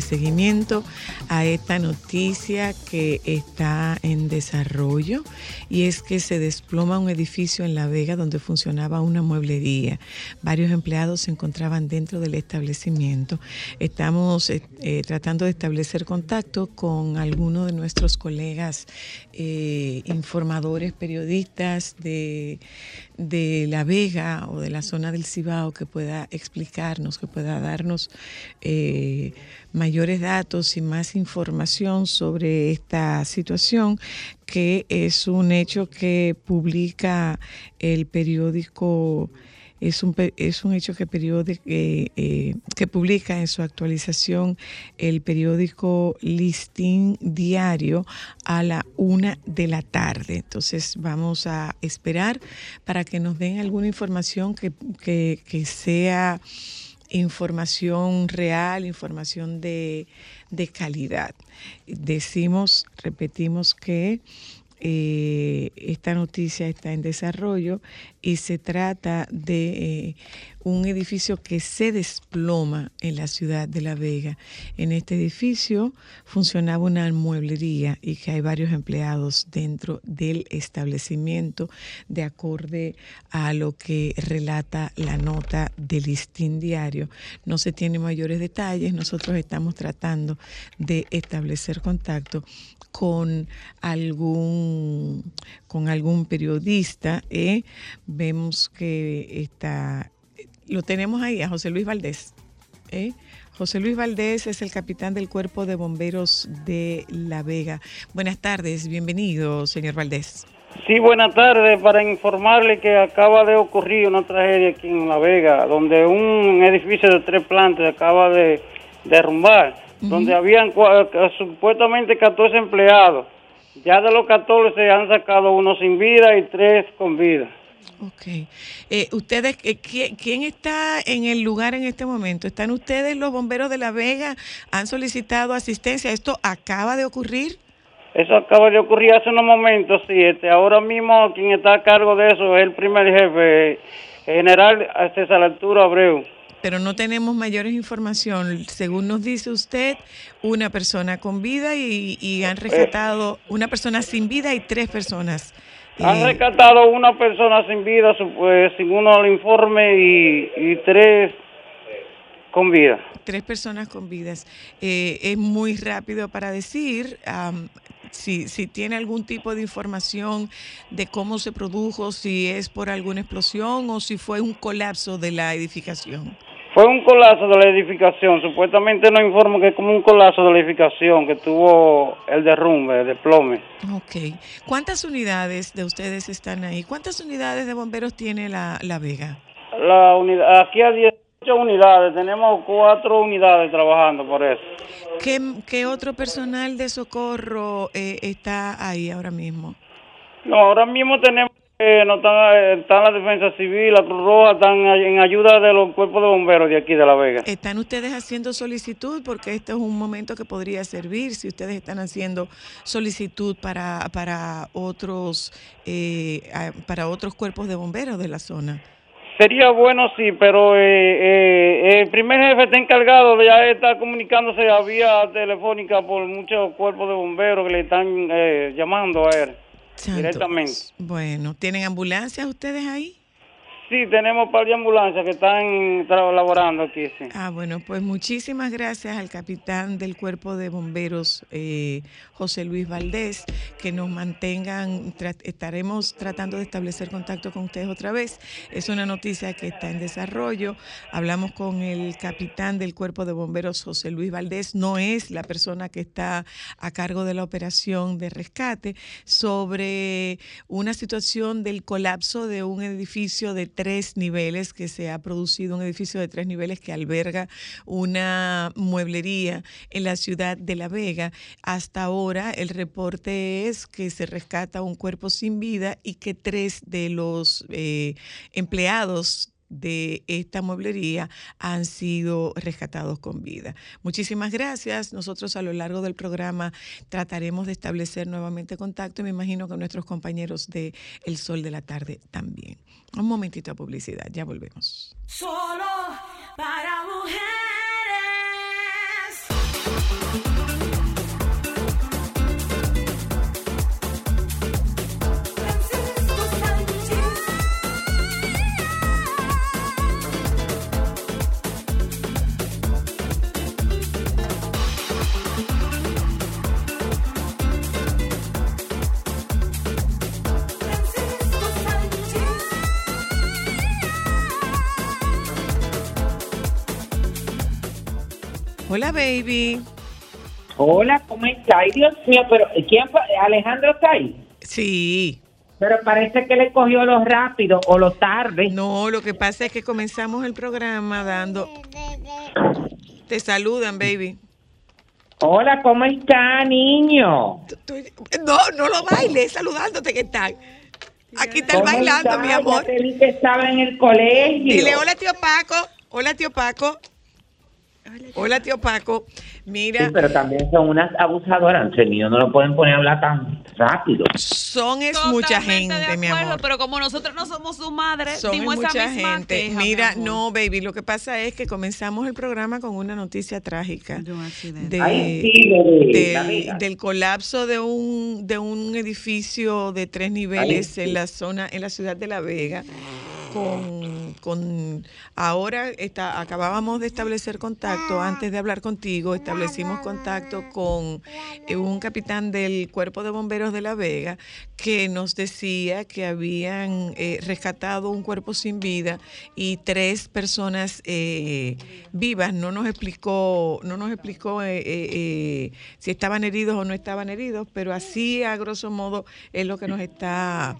Seguimiento a esta noticia que está en desarrollo, y es que se desploma un edificio en La Vega donde funcionaba una mueblería. Varios empleados se encontraban dentro del establecimiento. Estamos tratando de establecer contacto con algunos de nuestros colegas informadores, periodistas de La Vega o de la zona del Cibao, que pueda explicarnos, que pueda darnos mayores datos y más información sobre esta situación, que es un hecho que publica el periódico, es un hecho que publica en su actualización el periódico Listín Diario a la 1:00 p.m. Entonces vamos a esperar para que nos den alguna información que sea información real, información de calidad. Decimos, repetimos que esta noticia está en desarrollo y se trata de un edificio que se desploma en la ciudad de La Vega. En este edificio funcionaba una mueblería y que hay varios empleados dentro del establecimiento, de acorde a lo que relata la nota del Listín Diario. No se tienen mayores detalles. Nosotros estamos tratando de establecer contacto con algún periodista. Vemos que lo tenemos ahí a José Luis Valdés. José Luis Valdés es el capitán del Cuerpo de Bomberos de La Vega. Buenas tardes, bienvenido, señor Valdés. Sí, buenas tardes, para informarle que acaba de ocurrir una tragedia aquí en La Vega, donde un edificio de 3 plantas acaba de derrumbar, donde habían supuestamente 14 empleados. Ya de los 14 han sacado 1 sin vida y 3 con vida. Ok. ¿Ustedes, quién está en el lugar en este momento? ¿Están ustedes, los bomberos de La Vega? ¿Han solicitado asistencia? ¿Esto acaba de ocurrir? Eso acaba de ocurrir hace unos momentos, sí. Ahora mismo quien está a cargo de eso es el primer jefe, general Arturo Abreu. Pero no tenemos mayores información. Según nos dice usted, una persona con vida y han rescatado una persona sin vida y 3 personas. Han rescatado una persona sin vida, pues, según el informe, y 3 con vida. 3 personas con vidas. Es muy rápido para decir. Si tiene algún tipo de información de cómo se produjo, si es por alguna explosión o si fue un colapso de la edificación. Fue un colapso de la edificación. Supuestamente nos informan que es como un colapso de la edificación que tuvo el derrumbe, el desplome. Ok. ¿Cuántas unidades de ustedes están ahí? ¿Cuántas unidades de bomberos tiene La Vega? Aquí a 10 8 unidades, tenemos 4 unidades trabajando por eso. ¿Qué otro personal de socorro está ahí ahora mismo? No, ahora mismo tenemos, no están la Defensa Civil, la Cruz Roja, están en ayuda de los cuerpos de bomberos de aquí de La Vega. ¿Están ustedes haciendo solicitud? Porque este es un momento que podría servir si ustedes están haciendo solicitud para otros cuerpos de bomberos de la zona. Sería bueno, sí, pero el primer jefe está encargado, ya está comunicándose a vía telefónica por muchos cuerpos de bomberos que le están llamando a él. Santos. Directamente. Bueno, ¿tienen ambulancias ustedes ahí? Sí, tenemos un par de ambulancias que están laborando aquí, sí. Ah, bueno, pues muchísimas gracias al capitán del Cuerpo de Bomberos, José Luis Valdés, que nos mantengan, estaremos tratando de establecer contacto con ustedes otra vez. Es una noticia que está en desarrollo. Hablamos con el capitán del Cuerpo de Bomberos, José Luis Valdés, no es la persona que está a cargo de la operación de rescate, sobre una situación del colapso de un edificio de 3 niveles, que se ha producido un edificio de 3 niveles que alberga una mueblería en la ciudad de La Vega. Hasta ahora el reporte es que se rescata un cuerpo sin vida y que 3 de los empleados de esta mueblería han sido rescatados con vida. Muchísimas gracias. Nosotros a lo largo del programa trataremos de establecer nuevamente contacto y me imagino que nuestros compañeros de El Sol de la Tarde también. Un momentito a publicidad, ya volvemos. Solo para mujeres. Hola, baby. Hola, ¿cómo está? Ay, Dios mío, pero ¿quién fue? ¿Alejandro está ahí? Sí. Pero parece que le cogió lo rápido o lo tarde. No, lo que pasa es que comenzamos el programa dando... Te saludan, baby. Hola, ¿cómo está, niño? No lo bailes saludándote que están. Aquí están bailando, mi amor. Yo te vi que estaba en el colegio. Dile, hola, tío Paco. Hola, tío Paco. Hola, tío Paco. Mira. Sí, pero también son unas abusadoras, Antonio. No lo pueden poner a hablar tan rápido. Son es totalmente mucha gente, de acuerdo, mi amor. Pero como nosotros no somos su madre, son es mucha esa misma gente. Queja, mira, no, baby. Lo que pasa es que comenzamos el programa con una noticia trágica del colapso de un edificio de 3 niveles en la zona, en la ciudad de La Vega. Ahora acabábamos de establecer contacto, antes de hablar contigo establecimos contacto con un capitán del Cuerpo de Bomberos de La Vega que nos decía que habían rescatado un cuerpo sin vida y 3 personas vivas. No nos explicó si estaban heridos o no estaban heridos, pero así a grosso modo es lo que nos están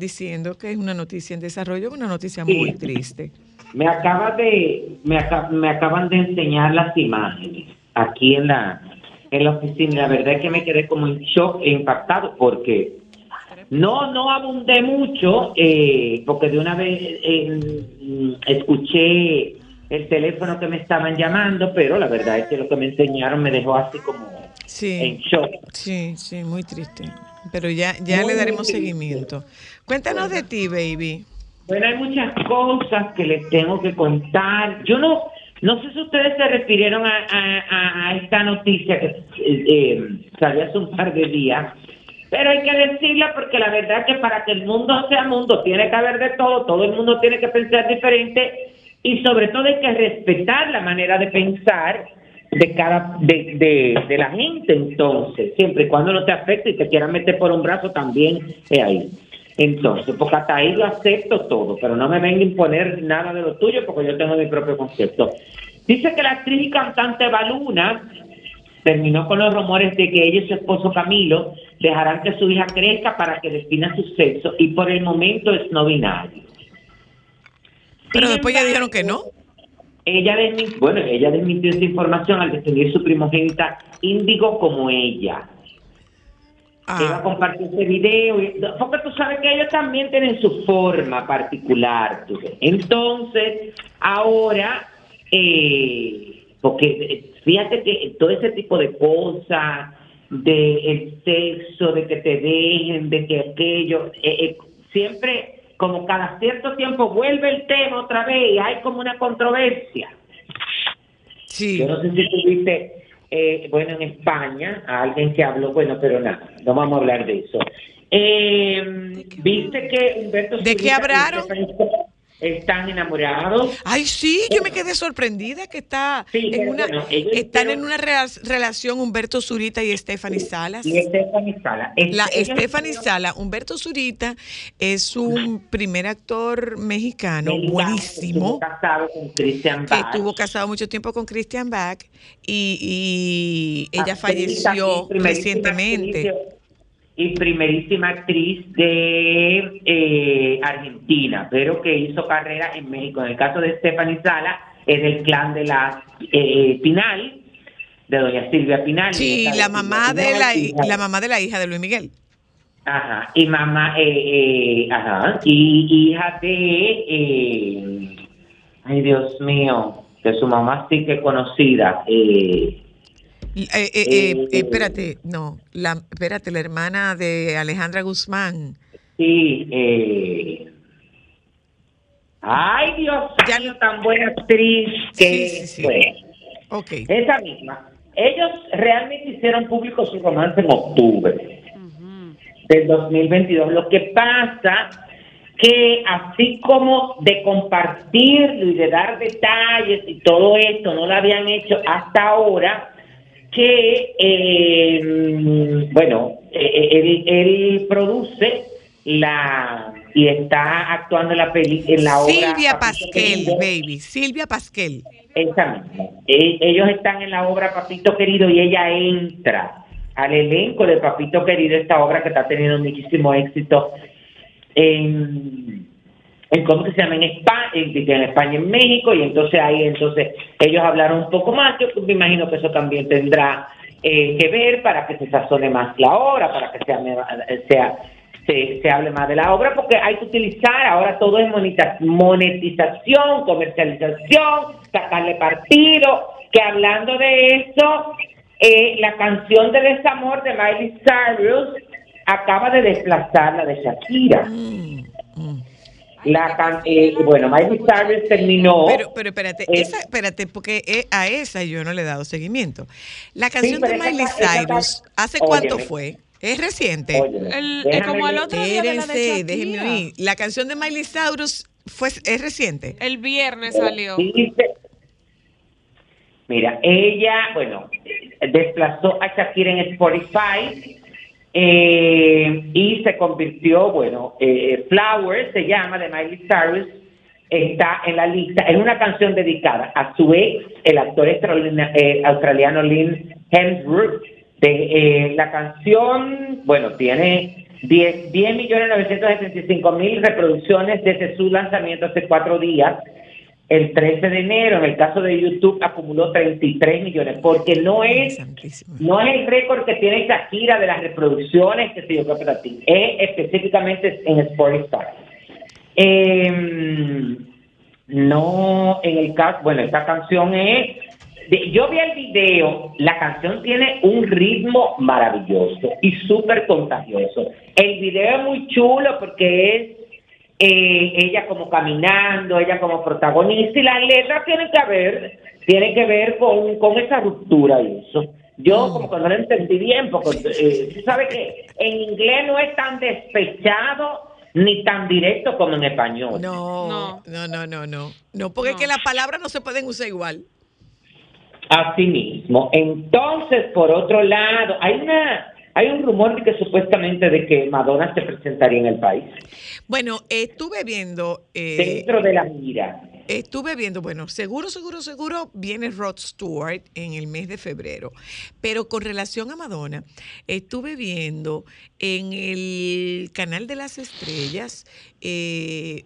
diciendo, que es una noticia en desarrollo, una noticia muy triste. Me acaban de enseñar las imágenes aquí en la oficina. La verdad es que me quedé como en shock e impactado porque no abundé mucho porque de una vez escuché el teléfono que me estaban llamando, pero la verdad es que lo que me enseñaron me dejó así como en shock. Sí, muy triste. Pero ya muy le daremos seguimiento. Cuéntanos de ti, baby. Bueno, hay muchas cosas que les tengo que contar. Yo no sé si ustedes se refirieron a esta noticia que salió hace un par de días, pero hay que decirla porque la verdad es que para que el mundo sea mundo tiene que haber de todo, todo el mundo tiene que pensar diferente y sobre todo hay que respetar la manera de pensar de la gente, entonces, siempre y cuando no te afecte y te quieran meter por un brazo también es ahí. Entonces, porque hasta ahí lo acepto todo, pero no me venga a imponer nada de lo tuyo porque yo tengo mi propio concepto. Dice que la actriz y cantante Baluna terminó con los rumores de que ella y su esposo Camilo dejarán que su hija crezca para que defina su sexo y por el momento es no binario. Pero después ya dijeron que no. Ella desmintió esa información al definir su primogénita índigo como ella. Ella compartió ese video, porque tú sabes que ellos también tienen su forma particular. ¿Tú ves? Entonces, ahora, porque fíjate que todo ese tipo de cosas, de el sexo, de que te dejen, de que aquello, siempre, como cada cierto tiempo vuelve el tema otra vez y hay como una controversia. Sí. Yo no sé si tuviste... en España, a alguien que habló, pero nada, no vamos a hablar de eso. ¿Viste que Humberto Zurita... ¿De qué hablaron? Están enamorados. Ay, sí, yo me quedé sorprendida que están en una relación Humberto Zurita y Stephanie Salas. Y Stephanie Salas. Humberto Zurita es un primer actor mexicano buenísimo. Que estuvo casado con Christian Bach. Que estuvo casado mucho tiempo con Christian Bach y ella falleció recientemente. Y primerísima actriz de Argentina, pero que hizo carrera en México. En el caso de Stephanie Salas, es del clan de la Pinal, de doña Silvia Pinal. Sí, la mamá de la hija de Luis Miguel. Ajá, y hija de... ay, Dios mío, que su mamá sí que es conocida... la hermana de Alejandra Guzmán. Sí, ay, Dios mío, tan buena actriz que fue. Okay. Esa misma. Ellos realmente hicieron público su romance en octubre del 2022. Lo que pasa que así como de compartirlo y de dar detalles y todo esto, no lo habían hecho hasta ahora. Que, él produce y está actuando en la obra Silvia Pasquel, baby, Silvia Pasquel. Exactamente. Ellos están en la obra Papito Querido y ella entra al elenco de Papito Querido, esta obra que está teniendo muchísimo éxito en España, en México, y entonces ellos hablaron un poco más. Yo me imagino que eso también tendrá que ver para que se sazone más la obra, para que se hable más de la obra, porque hay que utilizar, ahora todo es monetización, comercialización, sacarle partido, que hablando de eso, la canción de desamor de Miley Cyrus acaba de desplazar la de Shakira. Miley Cyrus terminó. Pero espérate, porque a esa yo no le he dado seguimiento. La canción de Miley Cyrus, ¿hace cuánto fue? Es reciente. Como al otro día de la de Shakira. Déjenme oír. La canción de Miley Cyrus es reciente. El viernes salió. Mira, ella, desplazó a Shakira en Spotify. Y se convirtió, Flowers se llama, de Miley Cyrus, está en la lista, es una canción dedicada a su ex, el actor australiano Lynn Hemsworth. La canción, tiene 10.975.000 reproducciones desde su lanzamiento hace 4 días, el 13 de enero. En el caso de YouTube acumuló 33 millones, porque no es el récord que tiene Shakira de las reproducciones que se dio a ti, es específicamente en Spotify. Esta canción es... Yo vi el video, la canción tiene un ritmo maravilloso y súper contagioso. El video es muy chulo porque es... ella como caminando, ella como protagonista, y las letras tienen que ver con esa ruptura y eso. Yo como que no lo entendí bien, porque tú sabes que en inglés no es tan despechado ni tan directo como en español. No, porque es que las palabras no se pueden usar igual. Así mismo. Entonces, por otro lado, hay un rumor de que supuestamente de que Madonna se presentaría en el país. Estuve viendo... dentro de la gira. Estuve viendo, bueno, seguro viene Rod Stewart en el mes de febrero, pero con relación a Madonna, estuve viendo en el canal de las estrellas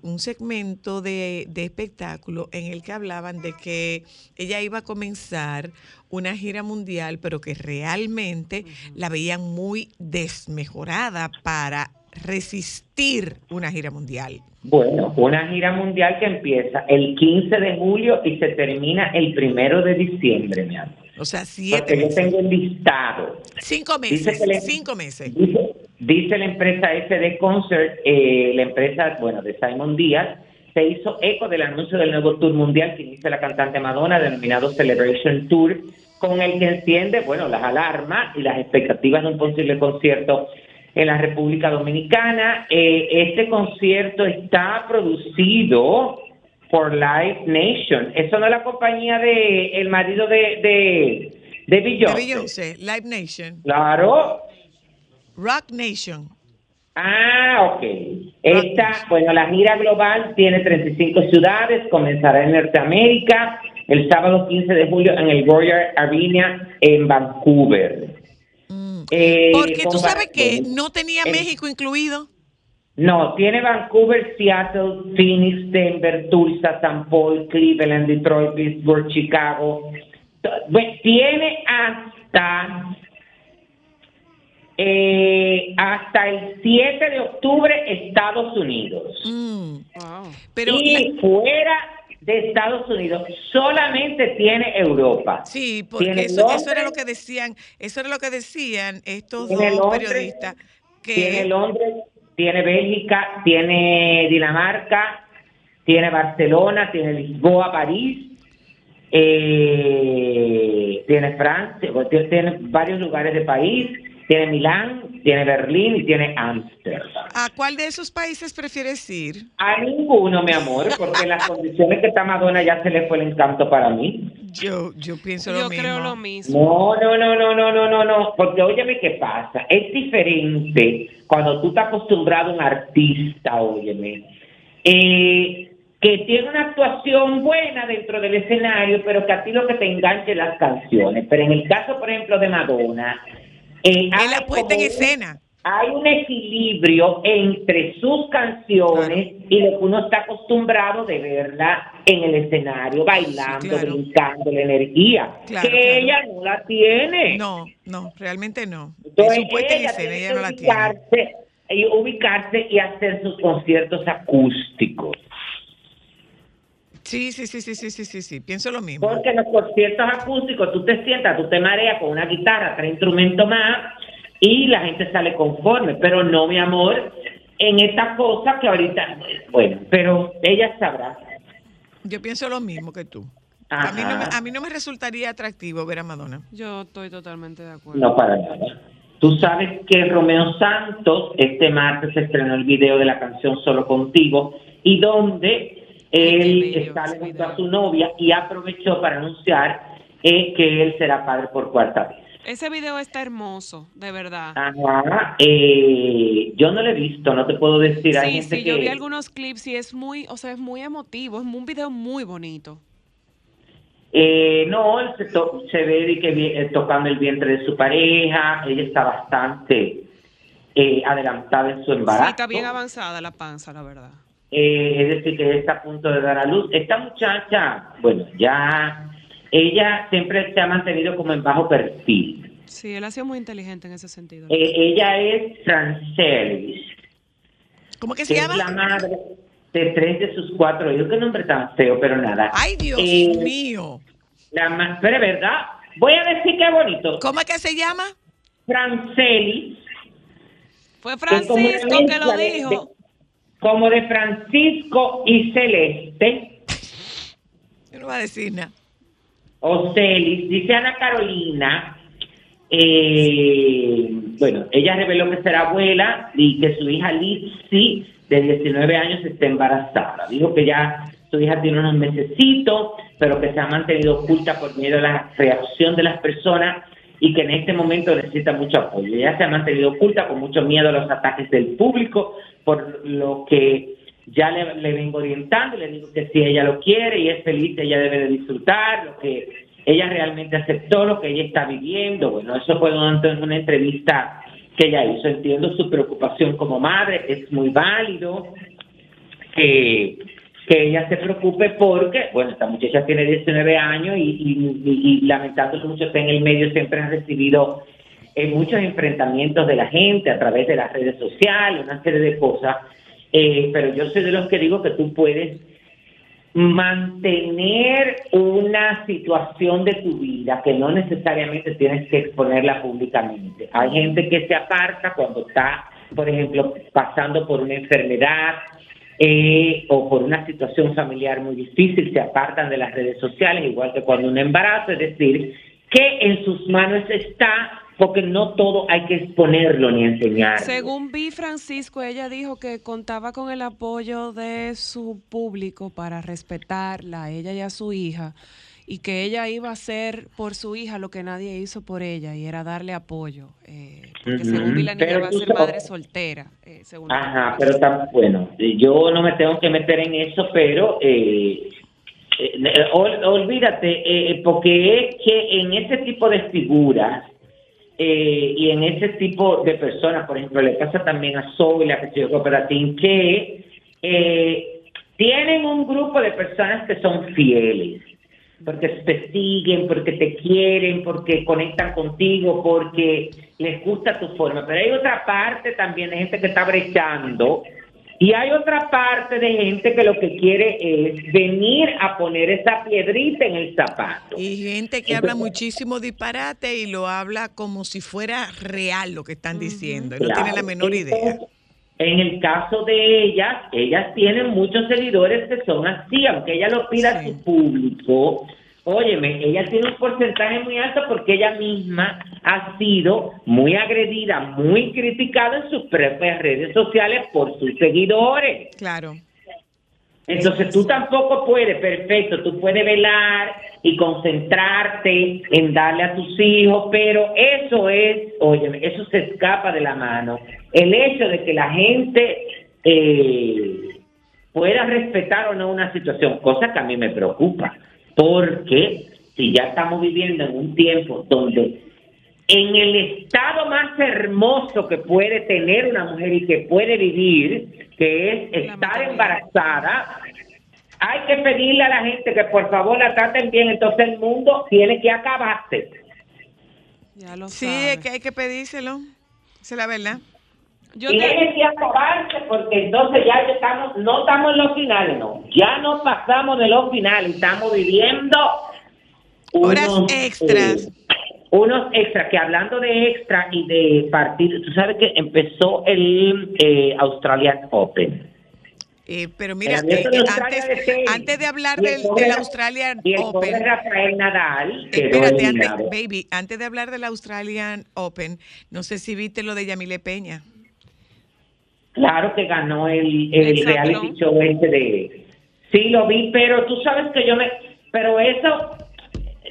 un segmento de espectáculo en el que hablaban de que ella iba a comenzar una gira mundial, pero que realmente la veían muy desmejorada para resistir una gira mundial. Bueno, una gira mundial que empieza el 15 de julio y se termina el 1 de diciembre, mi amor. O sea, 7 meses. Yo tengo el listado. 5 meses, dice que 5 meses. Dice la empresa SD Concert, la empresa, bueno, de Simon Díaz, se hizo eco del anuncio del nuevo tour mundial que inicia la cantante Madonna, denominado Celebration Tour, con el que enciende, bueno, las alarmas y las expectativas de un posible concierto en la República Dominicana. Este concierto está producido por Live Nation. Eso no es la compañía de el marido de Beyoncé. De Beyoncé, Live Nation. Claro. Rock Nation. Ah, ok. Bueno, la gira global tiene 35 ciudades, comenzará en Norteamérica el sábado 15 de julio en el Royal Arena en Vancouver. Porque tú sabes que no tenía México incluido. No, tiene Vancouver, Seattle, Phoenix, Denver, Tulsa, San Paul, Cleveland, Detroit, Pittsburgh, Chicago. Tiene hasta el 7 de octubre Estados Unidos. Wow. Pero y fuera de Estados Unidos solamente tiene Europa. Sí, porque eso era lo que decían, estos dos periodistas. Que tiene Londres, tiene Bélgica, tiene Dinamarca, tiene Barcelona, tiene Lisboa, París, tiene Francia, tiene varios lugares de país, tiene Milán, tiene Berlín y tiene Ámsterdam. ¿A cuál de esos países prefieres ir? A ninguno, mi amor, porque en las condiciones que está Madonna ya se le fue el encanto para mí. Yo pienso lo mismo. Yo creo lo mismo. No, porque óyeme qué pasa. Es diferente cuando tú te acostumbrado a un artista, óyeme, que tiene una actuación buena dentro del escenario, pero que a ti lo que te enganche es las canciones. Pero en el caso, por ejemplo, de Madonna, es la puesta en escena. Hay un equilibrio entre sus canciones, claro, y lo que uno está acostumbrado de verla en el escenario, bailando, sí, claro, brincando, la energía, claro, que claro, ella no la tiene. No, realmente no. Entonces, su puesta en escena ella no la tiene. Y ubicarse y hacer sus conciertos acústicos. Sí, pienso lo mismo. Porque en los conciertos acústicos tú te sientas, tú te mareas con una guitarra, 3 instrumentos más y la gente sale conforme, pero no, mi amor, en esta cosa que ahorita, bueno, pero ella sabrá. Yo pienso lo mismo que tú. A mí no me resultaría atractivo ver a Madonna. Yo estoy totalmente de acuerdo. No, para nada. Tú sabes que Romeo Santos este martes estrenó el video de la canción Solo Contigo, y donde él está junto a su novia y aprovechó para anunciar que él será padre por 4ª vez. Ese video está hermoso, de verdad. Ajá. Yo no lo he visto, no te puedo decir. Sí, yo vi algunos clips y es muy emotivo, es un video muy bonito. No, él se ve que tocando el vientre de su pareja, ella está bastante adelantada en su embarazo. Sí, está bien avanzada la panza, la verdad. Es decir, que está a punto de dar a luz. Esta muchacha, bueno, ya ella siempre se ha mantenido como en bajo perfil. Sí, él ha sido muy inteligente en ese sentido. Ella es Francelis. ¿Cómo que se llama? Es la madre de 3 de sus 4 hijos. Qué nombre tan feo, pero nada. ¡Ay, Dios mío! Pero verdad, voy a decir que es bonito. ¿Cómo es que se llama? Francelis. Fue Francisco que lo dijo. Como de Francisco y Celeste. Yo no voy a decir nada. O Celis, dice Ana Carolina. Bueno, ella reveló que será abuela y que su hija Lizzy, de 19 años, está embarazada. Dijo que ya su hija tiene unos mesecitos, pero que se ha mantenido oculta por miedo a la reacción de las personas y que en este momento necesita mucho apoyo. Ella se ha mantenido oculta con mucho miedo a los ataques del público, por lo que ya le vengo orientando, le digo que si ella lo quiere y es feliz, ella debe de disfrutar lo que ella realmente aceptó, lo que ella está viviendo. Bueno, eso fue una entrevista que ella hizo. Entiendo su preocupación como madre, es muy válido que ella se preocupe porque, bueno, esta muchacha tiene 19 años y lamentándolo mucho, está en el medio, siempre ha recibido muchos enfrentamientos de la gente a través de las redes sociales, una serie de cosas, pero yo soy de los que digo que tú puedes mantener una situación de tu vida que no necesariamente tienes que exponerla públicamente. Hay gente que se aparta cuando está, por ejemplo, pasando por una enfermedad o por una situación familiar muy difícil, se apartan de las redes sociales, igual que cuando un embarazo, es decir, que en sus manos está, porque no todo hay que exponerlo ni enseñar. Según vi, Francisco, ella dijo que contaba con el apoyo de su público para respetarla, a ella y a su hija, y que ella iba a hacer por su hija lo que nadie hizo por ella, y era darle apoyo. Porque según vi, la niña va a ser madre soltera. Según ajá, pero tan bueno. Yo no me tengo que meter en eso, pero olvídate, porque es que en ese tipo de figuras, y en ese tipo de personas, por ejemplo, le pasa también a Zoe, a Cecilia Cooperatín, que tienen un grupo de personas que son fieles, porque te siguen, porque te quieren, porque conectan contigo, porque les gusta tu forma. Pero hay otra parte también de gente que está brechando, y hay otra parte de gente que lo que quiere es venir a poner esa piedrita en el zapato. Y gente que habla muchísimo disparate y lo habla como si fuera real lo que están diciendo. Claro. No tiene la menor idea. En el caso de ellas tienen muchos seguidores que son así, aunque ella lo pida a su público. Óyeme, ella tiene un porcentaje muy alto porque ella misma ha sido muy agredida, muy criticada en sus propias redes sociales por sus seguidores. Claro. Entonces tú tampoco puedes, perfecto, tú puedes velar y concentrarte en darle a tus hijos, pero eso es, óyeme, eso se escapa de la mano. El hecho de que la gente pueda respetar o no una situación, cosa que a mí me preocupa. Porque si ya estamos viviendo en un tiempo donde en el estado más hermoso que puede tener una mujer y que puede vivir, que es estar embarazada, hay que pedirle a la gente que por favor la traten bien, entonces el mundo tiene que acabarse. Ya lo sí, sabe. Es que hay que pedírselo, esa es la verdad. Tiene que acabarse porque entonces ya no estamos en los finales, no. Ya no pasamos de los finales, estamos viviendo unos extras, que hablando de extra y de partido, tú sabes que empezó el Australian Open. Pero mira, antes de hablar del Australian Open, Rafael Nadal, espérate, antes de hablar del Australian Open, no sé si viste lo de Yamile Peña. Claro que ganó el reality show ese de... Sí, lo vi, pero tú sabes que Pero eso,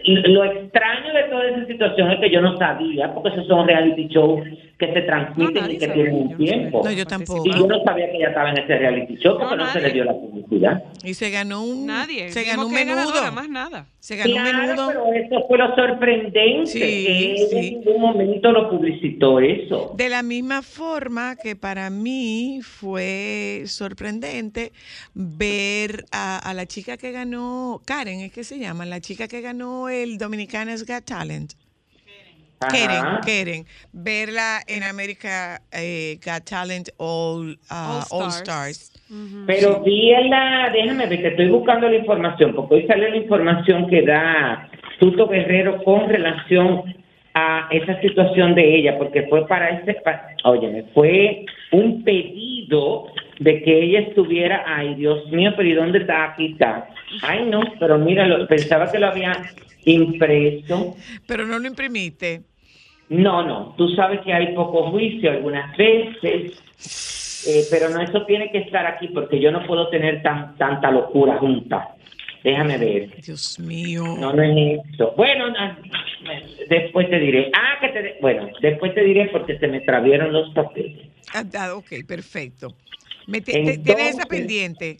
lo extraño de toda esa situación es que yo no sabía, porque esos son reality shows que se transmiten y que tienen un tiempo. No, yo tampoco. Y yo no sabía que ella estaba en ese reality show porque no se le dio la publicidad. Y se ganó un menudo. Más nada. Se ganó un menudo. Pero eso fue lo sorprendente. Sí. En ningún momento lo publicitó eso. De la misma forma que para mí fue sorprendente ver a la chica que ganó, Karen, es que se llama, la chica que ganó el Dominicanas Got Talent. Keren, verla en América Got Talent All Stars. Uh-huh. Pero vi déjame ver que estoy buscando la información, porque hoy sale la información que da Tuto Guerrero con relación a esa situación de ella, porque fue fue un pedido de que ella estuviera, ay Dios mío, pero ¿y dónde está? Aquí está. Ay no, pero mira, pensaba que lo había impreso. Pero no lo imprimiste. No, tú sabes que hay poco juicio algunas veces, pero no, eso tiene que estar aquí porque yo no puedo tener tanta locura junta. Déjame ver. Dios mío. No es eso. Bueno, después te diré. Bueno, después te diré porque se me extraviaron los papeles. Ah, ok, perfecto. ¿Tienes esa pendiente?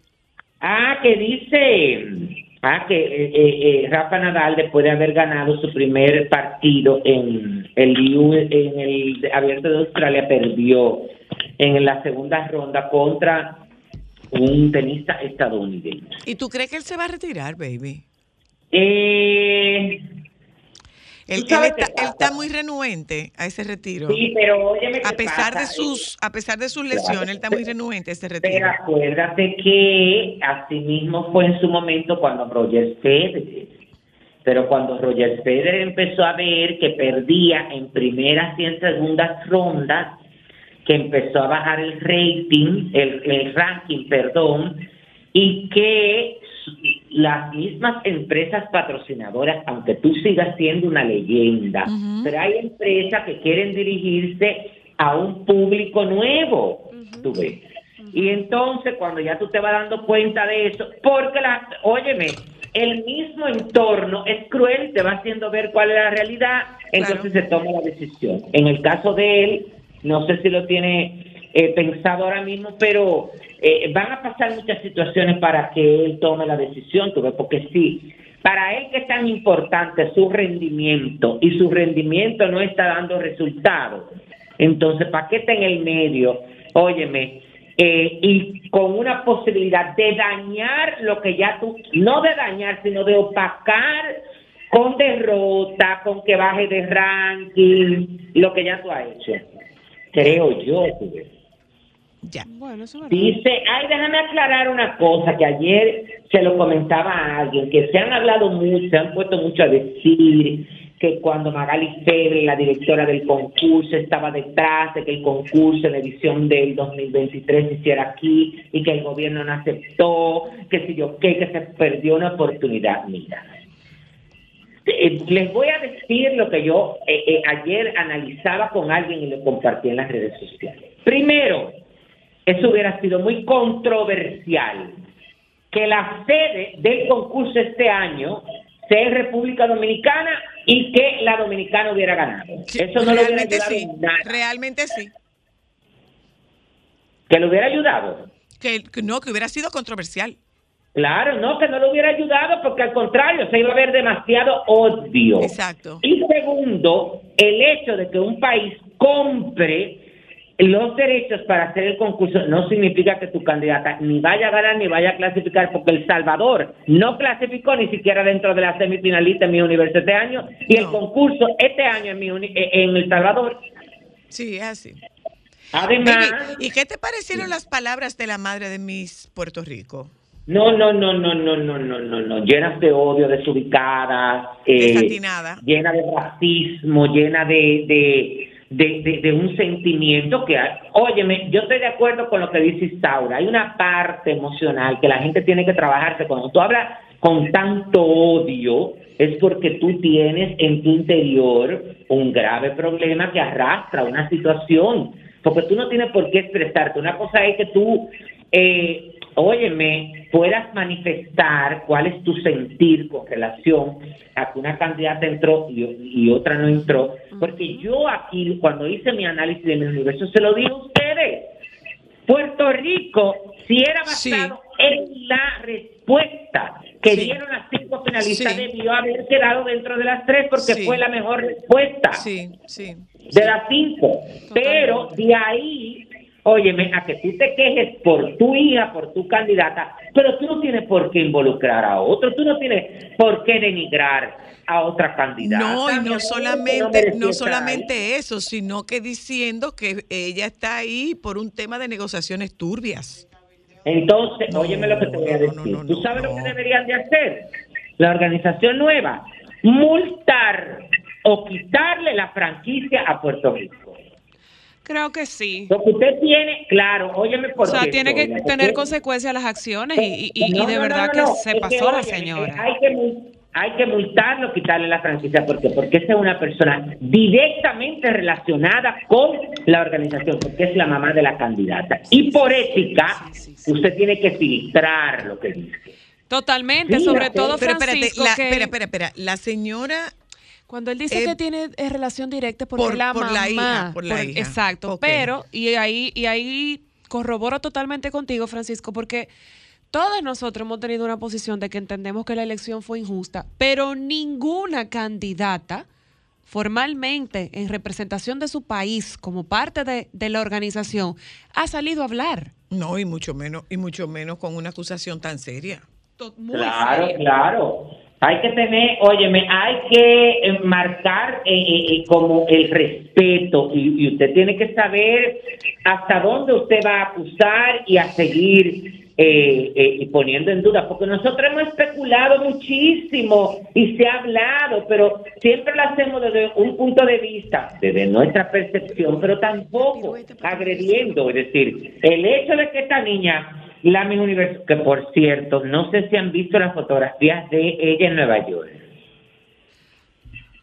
Ah, que dice... Ah, que Rafa Nadal, después de haber ganado su primer partido en el Abierto de Australia, perdió en la segunda ronda contra un tenista estadounidense. ¿Y tú crees que él se va a retirar, baby? Él está muy renuente a ese retiro. Sí, pero óyeme, a pesar de sus lesiones, él está muy renuente a ese retiro. Pero acuérdate que así mismo fue en su momento cuando Roger Federer. Pero cuando Roger Federer empezó a ver que perdía en primeras y en segundas rondas, que empezó a bajar el rating, el ranking, perdón, y que las mismas empresas patrocinadoras, aunque tú sigas siendo una leyenda, uh-huh, pero hay empresas que quieren dirigirse a un público nuevo, uh-huh, tú ves. Uh-huh. Y entonces, cuando ya tú te vas dando cuenta de eso, porque óyeme, el mismo entorno es cruel, te va haciendo ver cuál es la realidad, entonces claro, se toma la decisión. En el caso de él, no sé si lo tiene... pensado ahora mismo, pero van a pasar muchas situaciones para que él tome la decisión, ¿tú ves? Porque sí, para él que es tan importante su rendimiento, y su rendimiento no está dando resultados, entonces, ¿para qué está en el medio? Óyeme, y con una posibilidad de dañar lo que ya tú, no de dañar, sino de opacar con derrota, con que baje de ranking, lo que ya tú has hecho. Creo yo, ¿tú ves? Ya. Bueno, dice, ay, déjame aclarar una cosa que ayer se lo comentaba a alguien, que se han hablado mucho, se han puesto mucho a decir que cuando Magali Federer, la directora del concurso, estaba detrás de que el concurso en edición del 2023 se hiciera aquí y que el gobierno no aceptó, que si yo qué, que se perdió una oportunidad. Mira, les voy a decir lo que yo ayer analizaba con alguien y lo compartí en las redes sociales. Primero, eso hubiera sido muy controversial, que la sede del concurso este año sea en República Dominicana y que la dominicana hubiera ganado. Sí, eso no lo hubiera ayudado nada. Realmente sí. ¿Que lo hubiera ayudado? Que hubiera sido controversial. Claro, no, que no lo hubiera ayudado porque al contrario, se iba a ver demasiado obvio. Exacto. Y segundo, el hecho de que un país compre los derechos para hacer el concurso no significa que tu candidata ni vaya a ganar ni vaya a clasificar, porque El Salvador no clasificó ni siquiera dentro de la semifinalista en Miss Universo este año y no. El concurso este año en El Salvador. Sí, es así. Además... Baby, ¿y qué te parecieron las palabras de la madre de Miss Puerto Rico? No, llenas de odio, desubicadas, llena de racismo, llena de un sentimiento que, óyeme, yo estoy de acuerdo con lo que dice Isaura, hay una parte emocional que la gente tiene que trabajarse, cuando tú hablas con tanto odio es porque tú tienes en tu interior un grave problema que arrastra una situación, porque tú no tienes por qué expresarte, una cosa es que tú... óyeme, puedas manifestar cuál es tu sentir con relación a que una candidata entró y otra no entró, porque yo aquí, cuando hice mi análisis de mi universo, se lo digo a ustedes, Puerto Rico, si era basado en la respuesta que dieron las 5 finalistas, debió haber quedado dentro de las 3 porque fue la mejor respuesta de las 5, pero de ahí... Óyeme, a que tú te quejes por tu hija, por tu candidata, pero tú no tienes por qué involucrar a otro, tú no tienes por qué denigrar a otra candidata. No, y no solamente eso, sino que diciendo que ella está ahí por un tema de negociaciones turbias. Entonces, óyeme lo que te voy a decir. ¿Tú sabes lo que deberían de hacer? La organización nueva, multar o quitarle la franquicia a Puerto Rico. Creo que sí. Lo que usted tiene, claro, óyeme, por o sea, tiene que tener consecuencias las acciones y de verdad que se pasó la señora. Hay que multarlo, quitarle la franquicia. ¿Por qué? Porque esa es una persona directamente relacionada con la organización, porque es la mamá de la candidata. Y por ética, usted tiene que filtrar lo que dice. Totalmente, sí, sobre todo, Francisco. Espera, la señora... Cuando él dice que tiene relación directa porque por la mamá, por la hija. Exacto, okay. Pero y ahí corroboro totalmente contigo, Francisco, porque todos nosotros hemos tenido una posición de que entendemos que la elección fue injusta, pero ninguna candidata formalmente en representación de su país como parte de la organización ha salido a hablar. No, y mucho menos con una acusación tan seria. Claro. Hay que tener, óyeme, hay que marcar como el respeto y usted tiene que saber hasta dónde usted va a acusar y a seguir poniendo en duda, porque nosotros hemos especulado muchísimo y se ha hablado, pero siempre lo hacemos desde un punto de vista, desde nuestra percepción, pero tampoco agrediendo. Es decir, el hecho de que esta niña, la Miss Universo, que por cierto, no sé si han visto las fotografías de ella en Nueva York.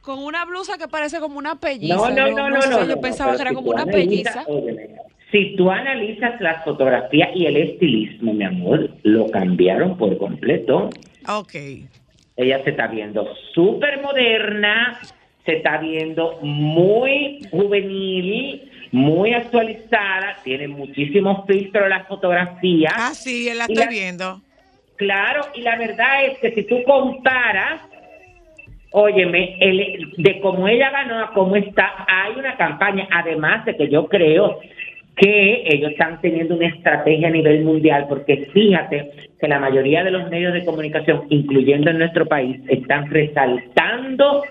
Con una blusa que parece como una pelliza. No, yo pensaba que era como una pelliza. Si tú analizas las fotografías y el estilismo, mi amor, lo cambiaron por completo. Ok. Ella se está viendo súper moderna, se está viendo muy juvenil, muy actualizada, tiene muchísimos filtros las fotografías. Ah, sí, la estoy viendo. Claro, y la verdad es que si tú comparas, óyeme, de cómo ella ganó a cómo está, hay una campaña, además de que yo creo que ellos están teniendo una estrategia a nivel mundial, porque fíjate que la mayoría de los medios de comunicación, incluyendo en nuestro país, están resaltando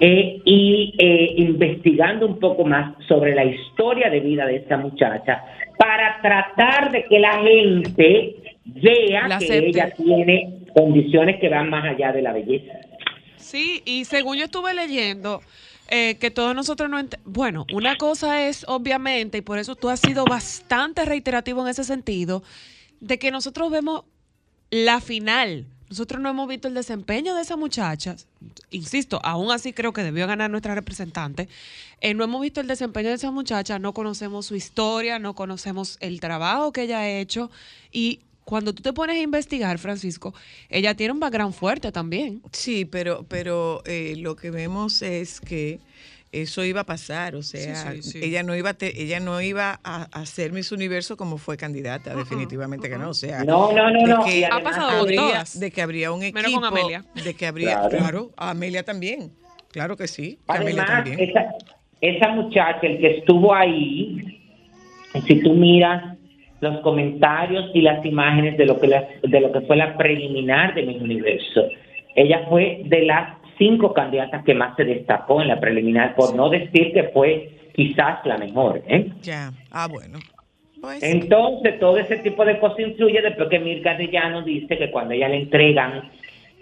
investigando un poco más sobre la historia de vida de esta muchacha para tratar de que la gente vea que ella tiene condiciones que van más allá de la belleza. Sí, y según yo estuve leyendo, que todos nosotros no bueno, una cosa es obviamente, y por eso tú has sido bastante reiterativo en ese sentido, de que nosotros vemos la final. Nosotros no hemos visto el desempeño de esas muchachas, insisto, aún así creo que debió ganar nuestra representante, no hemos visto el desempeño de esas muchachas, no conocemos su historia, no conocemos el trabajo que ella ha hecho, y cuando tú te pones a investigar, Francisco, ella tiene un background fuerte también. Sí, pero lo que vemos es que eso iba a pasar, o sea, sí. Ella no iba a ser Miss Universo como fue candidata, definitivamente que no, o sea, no. Que ha pasado de que habría un equipo, menos con Amelia, de que habría, claro, a Amelia también, claro que sí, Amelia también. Esa muchacha, el que estuvo ahí, si tú miras los comentarios y las imágenes de lo que fue la preliminar de Miss Universo, ella fue de las 5 candidatas que más se destacó en la preliminar, por no decir que fue quizás la mejor, ¿eh? Ya, bueno. Pues, entonces, todo ese tipo de cosas influye después que Mirka de Llano dice que cuando ella le entregan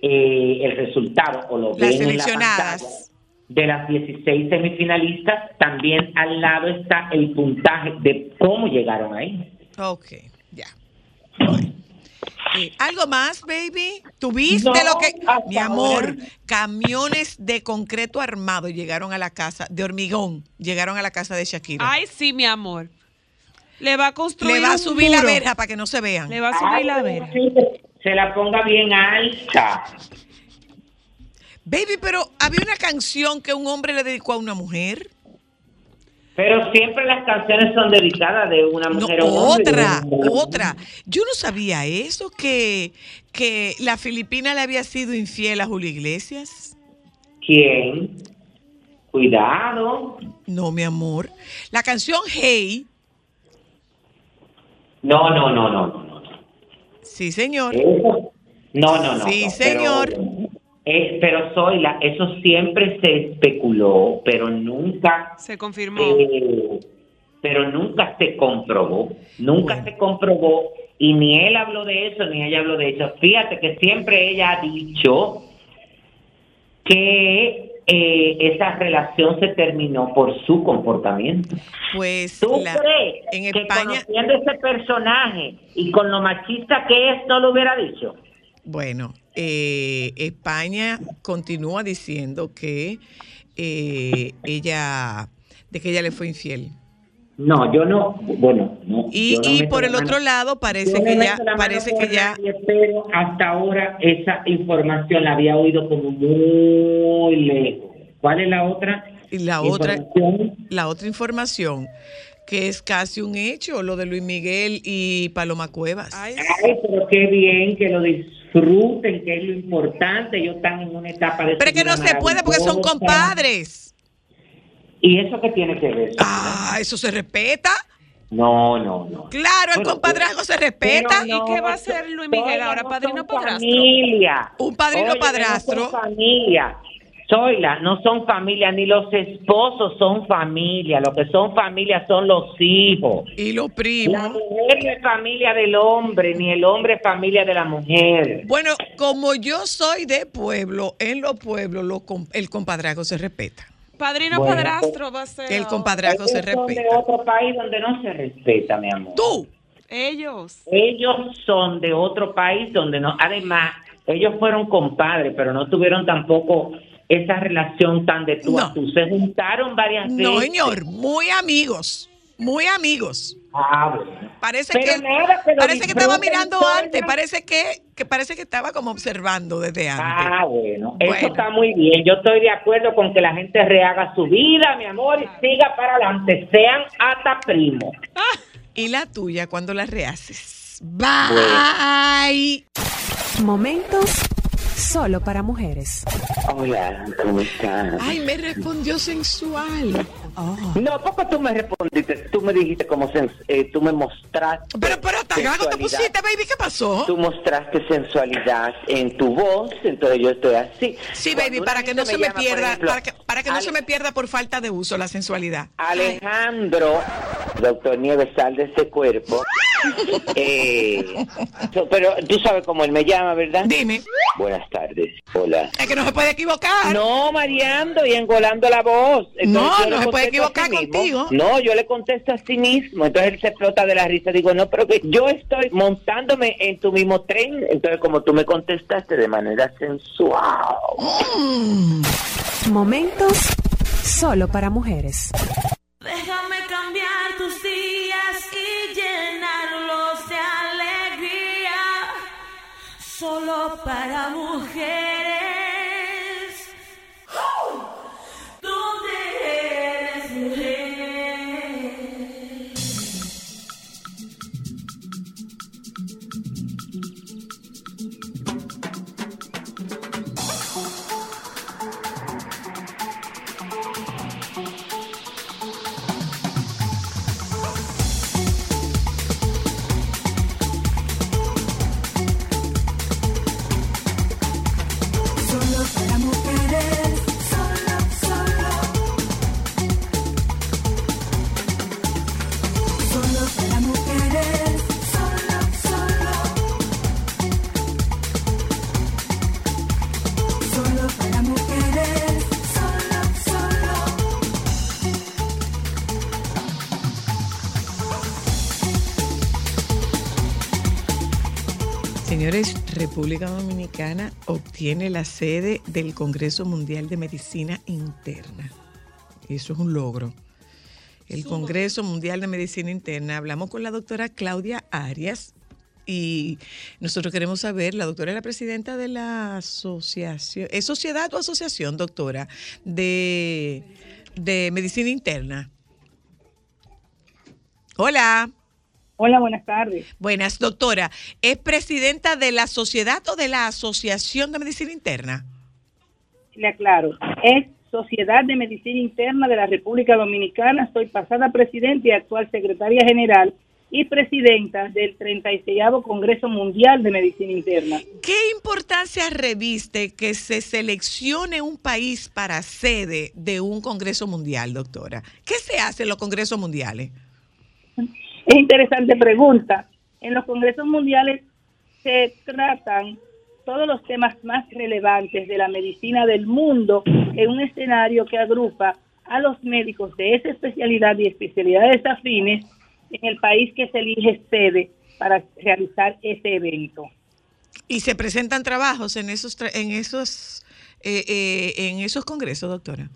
el resultado o lo ven en la pantalla de las 16 semifinalistas, también al lado está el puntaje de cómo llegaron ahí. Ok, ya. Bueno. ¿Algo más, baby? ¿Tuviste lo que...? Mi amor, camiones de concreto armado llegaron a la casa, de hormigón, llegaron a la casa de Shakira. Ay, sí, mi amor. Le va a construir la verja para que no se vean. Le va a subir la verja. Se la ponga bien alta. Baby, pero había una canción que un hombre le dedicó a una mujer. Pero siempre las canciones son dedicadas de una mujer o hombre. Otra. Yo no sabía eso, que la filipina le había sido infiel a Julio Iglesias. ¿Quién? Cuidado. No, mi amor. La canción Hey. No. Sí, señor. ¿Eso? No. Sí, señor. Pero eso siempre se especuló, pero nunca se confirmó. Pero nunca se comprobó. Y ni él habló de eso, ni ella habló de eso. Fíjate que siempre ella ha dicho que esa relación se terminó por su comportamiento. Pues, ¿tú crees en que España, conociendo ese personaje y con lo machista que es, no lo hubiera dicho? Bueno, España continúa diciendo que ella le fue infiel. No, yo no. Bueno, no. Y por el otro lado parece que ya. Pero hasta ahora esa información la había oído como muy lejos. ¿Cuál es la otra? Y la otra información, que es casi un hecho, lo de Luis Miguel y Paloma Cuevas. Ay, pero qué bien que lo disfruten, que es lo importante. Ellos están en una etapa de... Pero que no se puede porque son compadres. ¿Y eso qué tiene que ver? Ah, ¿eso se respeta? No, no, no. Claro, el compadrazgo se respeta. No, ¿y qué va a hacer Luis Miguel ahora? ¿Padrino padrastro? Familia. Un padrino padrastro. No son familia. Zoila, no son familia, ni los esposos son familia. Lo que son familia son los hijos. Y los primos. La mujer no es familia del hombre, ni el hombre es familia de la mujer. Bueno, como yo soy de pueblo, en los pueblos el compadrazgo se respeta. Padrino padrastro va a ser. El compadrazgo se respeta. Ellos son de otro país donde no se respeta, mi amor. Tú. Ellos son de otro país donde no. Además, ellos fueron compadres, pero no tuvieron tampoco esa relación tan de tú a tú. Se juntaron varias veces. No, señor, muy amigos. Muy amigos. Ah, bueno. Parece que estaba mirando antes, parece que estaba como observando desde antes. Ah, bueno, eso está muy bien. Yo estoy de acuerdo con que la gente rehaga su vida, mi amor, y siga para adelante, sean hasta primos. Ah, y la tuya cuando la rehaces. Bye. Bueno. Momentos solo para mujeres. Hola, ¿cómo estás? Ay, me respondió sensual. Oh. No, porque tú me respondiste, tú me dijiste como tú me mostraste. Pero tagado te pusiste, baby, ¿qué pasó? Tú mostraste sensualidad en tu voz, entonces yo estoy así. Sí, baby, para que no se me pierda, ejemplo, para que no se me pierda por falta de uso la sensualidad. Alejandro, doctor Nieves, sal de ese cuerpo. Pero tú sabes cómo él me llama, ¿verdad? Dime. Buenas tardes, hola. Es que no se puede equivocar. No, mareando y engolando la voz. Entonces, no se puede equivocar contigo. No, yo le contesto a sí mismo. Entonces él se explota de la risa. Digo, no, pero que yo estoy montándome en tu mismo tren. Entonces, como tú me contestaste de manera sensual. Momentos solo para mujeres. Déjame cambiar tus días y llenarlos de alegría, solo para mujeres. ¿Dónde eres mujer? Señores, República Dominicana obtiene la sede del Congreso Mundial de Medicina Interna. Eso es un logro. El Congreso Mundial de Medicina Interna. Hablamos con la doctora Claudia Arias y nosotros queremos saber, la doctora es la presidenta de la asociación, ¿es sociedad o asociación, doctora, de medicina interna? Hola. Hola, buenas tardes. Buenas, doctora. ¿Es presidenta de la sociedad o de la Asociación de Medicina Interna? Le aclaro. Es Sociedad de Medicina Interna de la República Dominicana. Soy pasada presidenta y actual secretaria general y presidenta del 36º Congreso Mundial de Medicina Interna. ¿Qué importancia reviste que se seleccione un país para sede de un Congreso Mundial, doctora? ¿Qué se hace en los Congresos Mundiales? Es interesante pregunta. En los congresos mundiales se tratan todos los temas más relevantes de la medicina del mundo en un escenario que agrupa a los médicos de esa especialidad y especialidades afines en el país que se elige sede para realizar ese evento. ¿Y se presentan trabajos en esos congresos, doctora?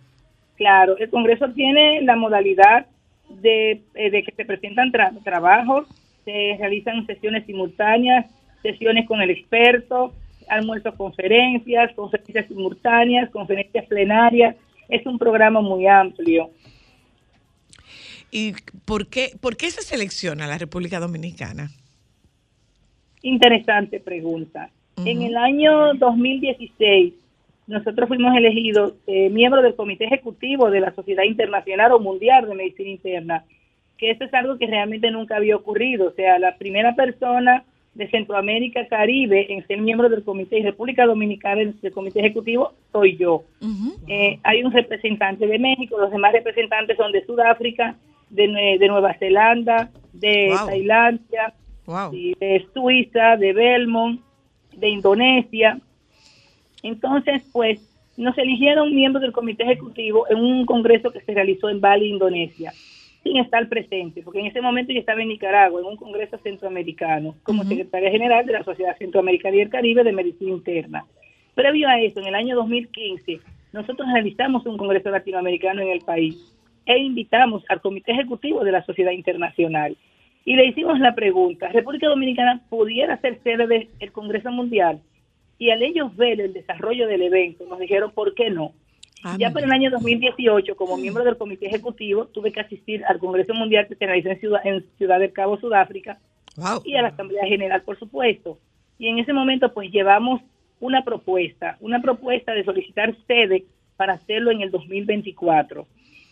Claro, el congreso tiene la modalidad de que se presentan trabajos, se realizan sesiones simultáneas, sesiones con el experto, almuerzos, conferencias simultáneas, conferencias plenarias, es un programa muy amplio. ¿Y por qué se selecciona la República Dominicana? Interesante pregunta. Uh-huh. En el año 2016, nosotros fuimos elegidos miembros del Comité Ejecutivo de la Sociedad Internacional o Mundial de Medicina Interna, que eso es algo que realmente nunca había ocurrido. O sea, la primera persona de Centroamérica, Caribe, en ser miembro del Comité y República Dominicana del Comité Ejecutivo, soy yo. Uh-huh. Hay un representante de México, los demás representantes son de Sudáfrica, de Nueva Zelanda, de wow. Tailandia, wow. Sí, de Suiza, de Belmont, de Indonesia. Entonces, pues, nos eligieron miembros del Comité Ejecutivo en un congreso que se realizó en Bali, Indonesia, sin estar presente, porque en ese momento yo estaba en Nicaragua, en un congreso centroamericano, como uh-huh. secretaria general de la Sociedad Centroamericana y el Caribe de Medicina Interna. Previo a eso, en el año 2015, nosotros realizamos un congreso latinoamericano en el país e invitamos al Comité Ejecutivo de la Sociedad Internacional. Y le hicimos la pregunta, ¿República Dominicana pudiera ser sede del Congreso Mundial? Y al ellos ver el desarrollo del evento, nos dijeron, ¿por qué no? Ah, ya para el año 2018, como miembro del Comité Ejecutivo, tuve que asistir al Congreso Mundial que se realizó en Ciudad del Cabo, Sudáfrica, wow. y a la Asamblea General, por supuesto. Y en ese momento, pues, llevamos una propuesta de solicitar sede para hacerlo en el 2024.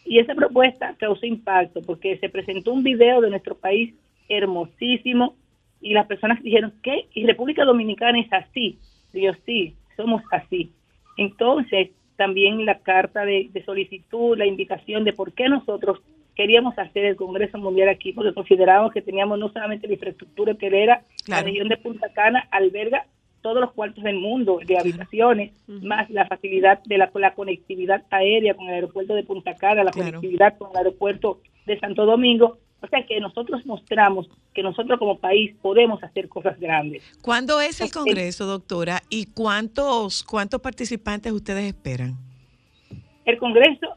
Y esa propuesta causó impacto porque se presentó un video de nuestro país hermosísimo y las personas dijeron, ¿qué? ¿Y República Dominicana es así? Y yo, sí, somos así. Entonces, también la carta de solicitud, la invitación de por qué nosotros queríamos hacer el Congreso Mundial aquí, porque considerábamos que teníamos no solamente la infraestructura hotelera, claro. la región de Punta Cana alberga todos los cuartos del mundo de habitaciones, claro. más la facilidad de la conectividad aérea con el aeropuerto de Punta Cana, la claro. conectividad con el aeropuerto de Santo Domingo. O sea que nosotros mostramos que nosotros como país podemos hacer cosas grandes. ¿Cuándo es el Congreso, doctora? ¿Y cuántos participantes ustedes esperan? El Congreso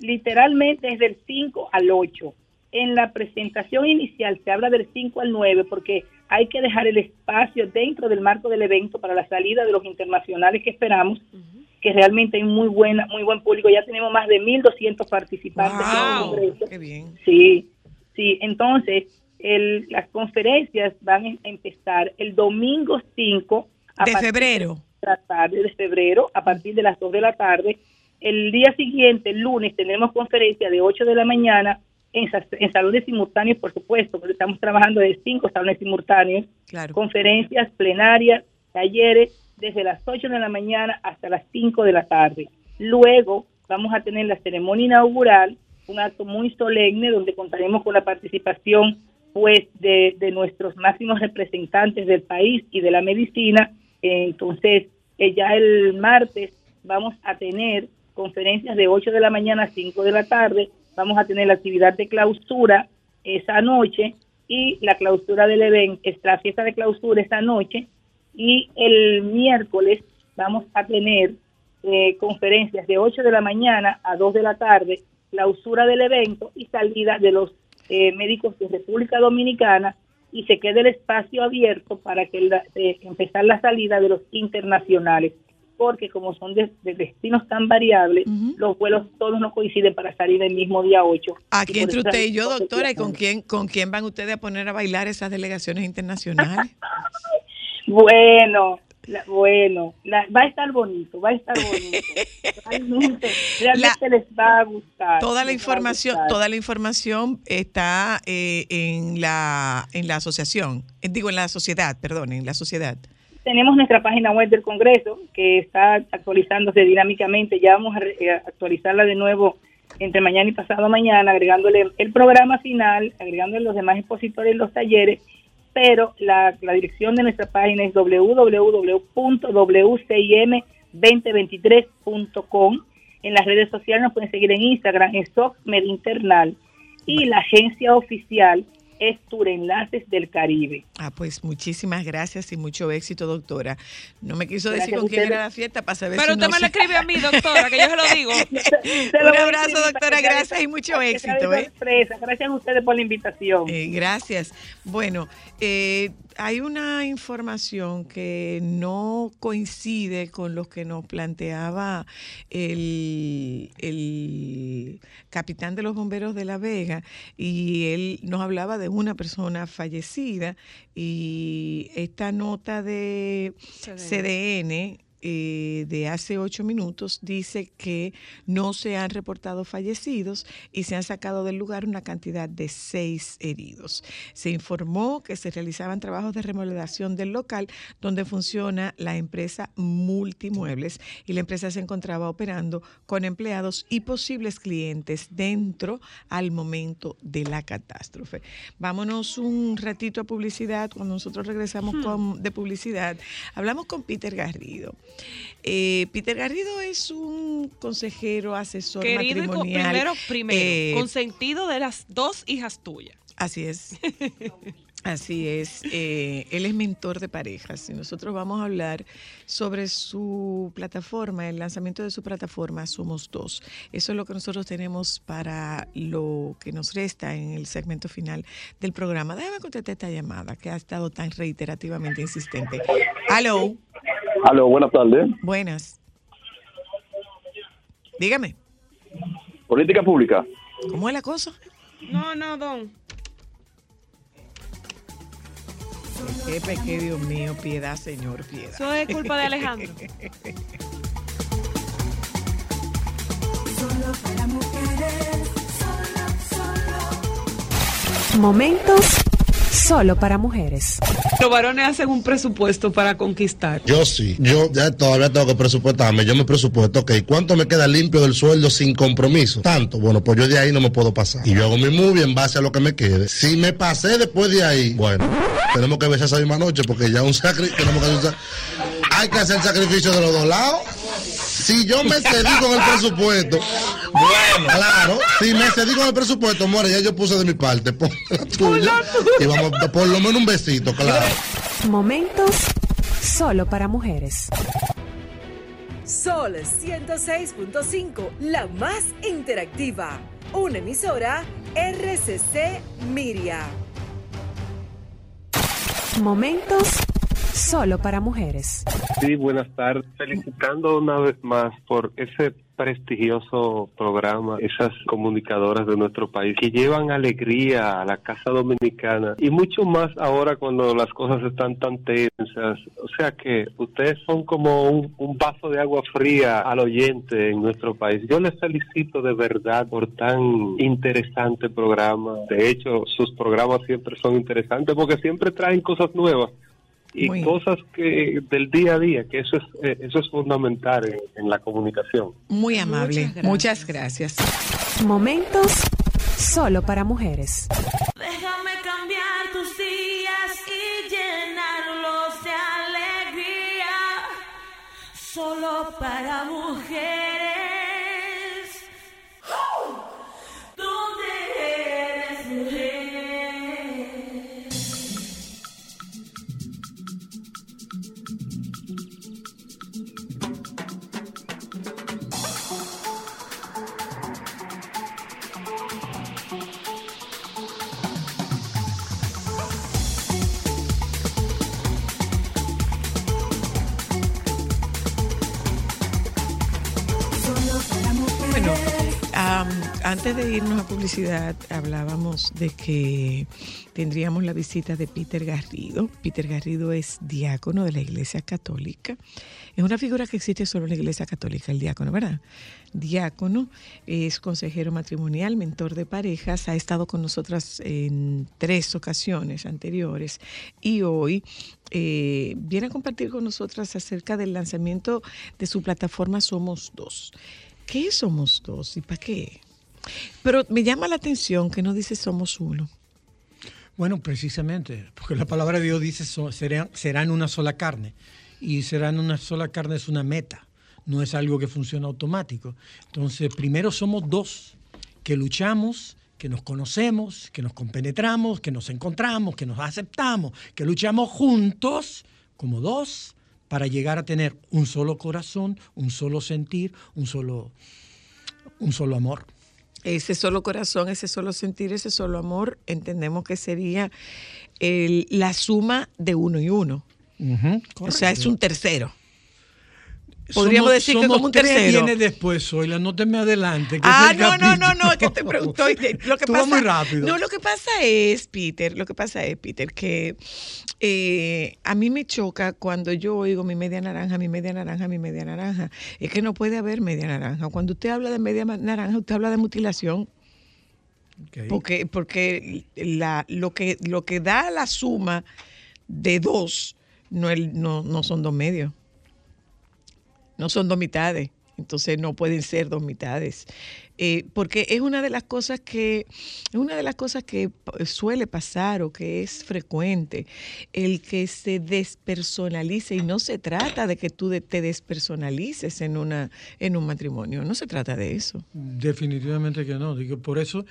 literalmente es del 5 al 8. En la presentación inicial se habla del 5 al 9 porque hay que dejar el espacio dentro del marco del evento para la salida de los internacionales que esperamos, uh-huh. que realmente hay muy buen público. Ya tenemos más de 1.200 participantes wow, en el Congreso. ¡Qué bien! Sí. Sí, entonces las conferencias van a empezar el domingo 5 de febrero. A partir de las 2 de la tarde. El día siguiente, el lunes, tenemos conferencia de 8 de la mañana en salones simultáneos, por supuesto, porque estamos trabajando de 5 salones simultáneos. Claro. Conferencias, plenarias, talleres, desde las 8 de la mañana hasta las 5 de la tarde. Luego vamos a tener la ceremonia inaugural, un acto muy solemne donde contaremos con la participación pues de nuestros máximos representantes del país y de la medicina. Entonces, ya el martes vamos a tener conferencias de 8 de la mañana a 5 de la tarde, vamos a tener la actividad de clausura esa noche y la clausura del evento, la fiesta de clausura esa noche, y el miércoles vamos a tener conferencias de 8 de la mañana a 2 de la tarde, clausura del evento y salida de los médicos de República Dominicana, y se quede el espacio abierto para que empezar la salida de los internacionales, porque como son de destinos tan variables, uh-huh. los vuelos todos no coinciden para salir el mismo día 8. Aquí entre usted y yo, doctora, ¿y con quién van ustedes a poner a bailar esas delegaciones internacionales? Va a estar bonito, Realmente, les va a gustar. Toda la información está en la sociedad. Tenemos nuestra página web del Congreso que está actualizándose dinámicamente. Ya vamos a actualizarla de nuevo entre mañana y pasado mañana, agregándole el programa final, agregándole los demás expositores, los talleres. Pero la dirección de nuestra página es www.wcim2023.com. En las redes sociales nos pueden seguir en Instagram, en SOCMedInternal. Y la agencia oficial es Turenlaces del Caribe. Ah, pues muchísimas gracias y mucho éxito, doctora. No me quiso decir con quién era la fiesta para saber. Pero si usted me lo escribe a mí, doctora, que yo se lo digo. Un abrazo, doctora, gracias y mucho éxito. Gracias a ustedes por la invitación. Gracias. Bueno, hay una información que no coincide con lo que nos planteaba el capitán de los bomberos de La Vega, y él nos hablaba de una persona fallecida, y esta nota de CDN de hace 8 minutos dice que no se han reportado fallecidos y se han sacado del lugar una cantidad de 6 heridos. Se informó que se realizaban trabajos de remodelación del local donde funciona la empresa Multimuebles, y la empresa se encontraba operando con empleados y posibles clientes dentro al momento de la catástrofe. Vámonos un ratito a publicidad. Cuando nosotros regresamos de publicidad, hablamos con Peter Garrido. Peter Garrido es un consejero asesor matrimonial. Primero, consentido de las 2 hijas tuyas. Así es. Así es, él es mentor de parejas, y nosotros vamos a hablar sobre su plataforma, el lanzamiento de su plataforma Somos Dos. Eso es lo que nosotros tenemos para lo que nos resta en el segmento final del programa. Déjame contestar esta llamada que ha estado tan reiterativamente insistente. Aló. Aló, buenas tardes. Buenas. Dígame. Política pública. ¿Cómo es la cosa? No, don. Qué pequé, Dios mío, piedad, señor, piedad. Eso es culpa de Alejandro. Solo para mujeres, solo. Momentos solo para mujeres. Los varones hacen un presupuesto para conquistar. Yo sí, yo ya todavía tengo que presupuestarme. Yo me presupuesto, ok, ¿cuánto me queda limpio del sueldo sin compromiso? Tanto, bueno, pues yo de ahí no me puedo pasar. Y yo hago mi movie en base a lo que me quede. Si me pasé después de ahí, bueno, tenemos que besar esa misma noche, porque ya hay que hacer el sacrificio de los dos lados. Si yo me cedí con el presupuesto, bueno, claro, si me cedí con el presupuesto, more, ya yo puse de mi parte, pon la tuya y vamos a por lo menos un besito, claro. Momentos solo para mujeres. Sol 106.5, la más interactiva. Una emisora RCC Miria. Momentos solo para mujeres. Sí, buenas tardes. Felicitando una vez más por ese prestigioso programa, esas comunicadoras de nuestro país que llevan alegría a la casa dominicana, y mucho más ahora cuando las cosas están tan tensas. O sea que ustedes son como un vaso de agua fría al oyente en nuestro país. Yo les felicito de verdad por tan interesante programa. De hecho, sus programas siempre son interesantes porque siempre traen cosas nuevas y cosas que del día a día, que eso es fundamental en la comunicación. Muy amable, muchas gracias. Momentos solo para mujeres. Déjame cambiar tus días y llenarlos de alegría, solo para mujeres. ¿Dónde eres mujer? Antes de irnos a publicidad, hablábamos de que tendríamos la visita de Peter Garrido. Peter Garrido es diácono de la Iglesia Católica. Es una figura que existe solo en la Iglesia Católica, el diácono, ¿verdad? Diácono, es consejero matrimonial, mentor de parejas, ha estado con nosotras en 3 ocasiones anteriores, y hoy viene a compartir con nosotras acerca del lanzamiento de su plataforma Somos Dos. ¿Qué somos dos y para qué? Pero me llama la atención que no dice somos uno. Bueno, precisamente, porque la palabra de Dios dice serán una sola carne, y serán una sola carne es una meta, no es algo que funciona automático. Entonces, primero somos dos, que luchamos, que nos conocemos, que nos compenetramos, que nos encontramos, que nos aceptamos, que luchamos juntos como dos para llegar a tener un solo corazón, un solo sentir, un solo amor. Ese solo corazón, ese solo sentir, ese solo amor, entendemos que sería la suma de uno y uno. Correcto. O sea, es un tercero. Podríamos decir que como un tercero. ¿Qué viene después, Zoila? No te me adelante. No, es que te preguntó. Tú vas muy rápido. No, lo que pasa es, Peter, que a mí me choca cuando yo oigo mi media naranja, mi media naranja, mi media naranja. Es que no puede haber media naranja. Cuando usted habla de media naranja, usted habla de mutilación. Okay. Porque lo que da la suma de dos no son dos medios. No son dos mitades, entonces no pueden ser dos mitades. Porque es una de las cosas que suele pasar o que es frecuente, el que se despersonalice, y no se trata de que tú te despersonalices en un matrimonio, no se trata de eso. Definitivamente que no. Digo, por eso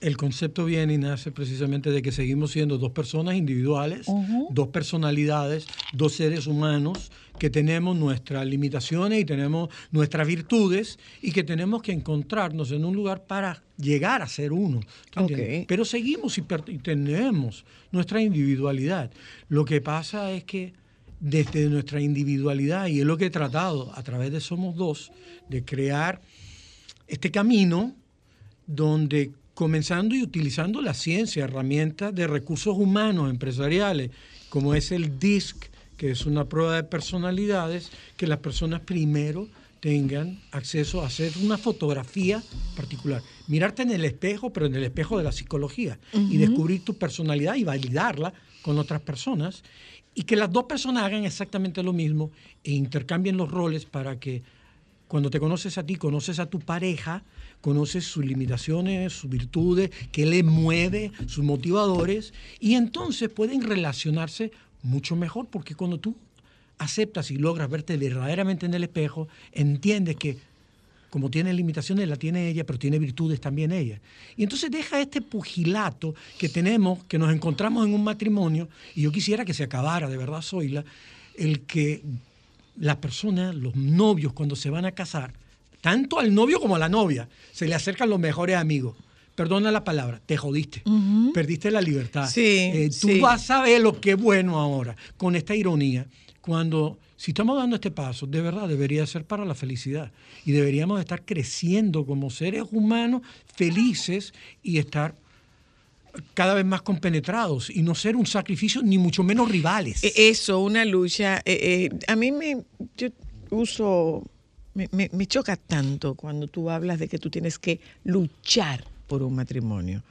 el concepto viene y nace precisamente de que seguimos siendo dos personas individuales, dos personalidades, dos seres humanos que tenemos nuestras limitaciones y tenemos nuestras virtudes y que tenemos que encontrar en un lugar para llegar a ser uno. Okay. Pero seguimos y tenemos nuestra individualidad. Lo que pasa es que desde nuestra individualidad, y es lo que he tratado a través de Somos Dos, de crear este camino donde, comenzando y utilizando la ciencia, herramientas de recursos humanos empresariales, como es el DISC, que es una prueba de personalidades, que las personas primero tengan acceso a hacer una fotografía particular. Mirarte en el espejo, pero en el espejo de la psicología, y descubrir tu personalidad y validarla con otras personas, y que las dos personas hagan exactamente lo mismo e intercambien los roles para que cuando te conoces a ti, conoces a tu pareja, conoces sus limitaciones, sus virtudes, qué le mueve, sus motivadores, y entonces pueden relacionarse mucho mejor, porque cuando tú aceptas y logras verte verdaderamente en el espejo, entiendes que como tiene limitaciones, la tiene ella, pero tiene virtudes también ella. Y entonces deja este pugilato que tenemos, que nos encontramos en un matrimonio, y yo quisiera que se acabara, de verdad, Zoila, el que las personas, los novios, cuando se van a casar, tanto al novio como a la novia, se le acercan los mejores amigos. Perdona la palabra, te jodiste, perdiste la libertad. Sí, tú vas a ver lo que es bueno ahora, con esta ironía. Cuando, si estamos dando este paso, de verdad debería ser para la felicidad. Y deberíamos estar creciendo como seres humanos felices y estar cada vez más compenetrados y no ser un sacrificio, ni mucho menos rivales. Eso, una lucha. A mí me choca tanto cuando tú hablas de que tú tienes que luchar por un matrimonio.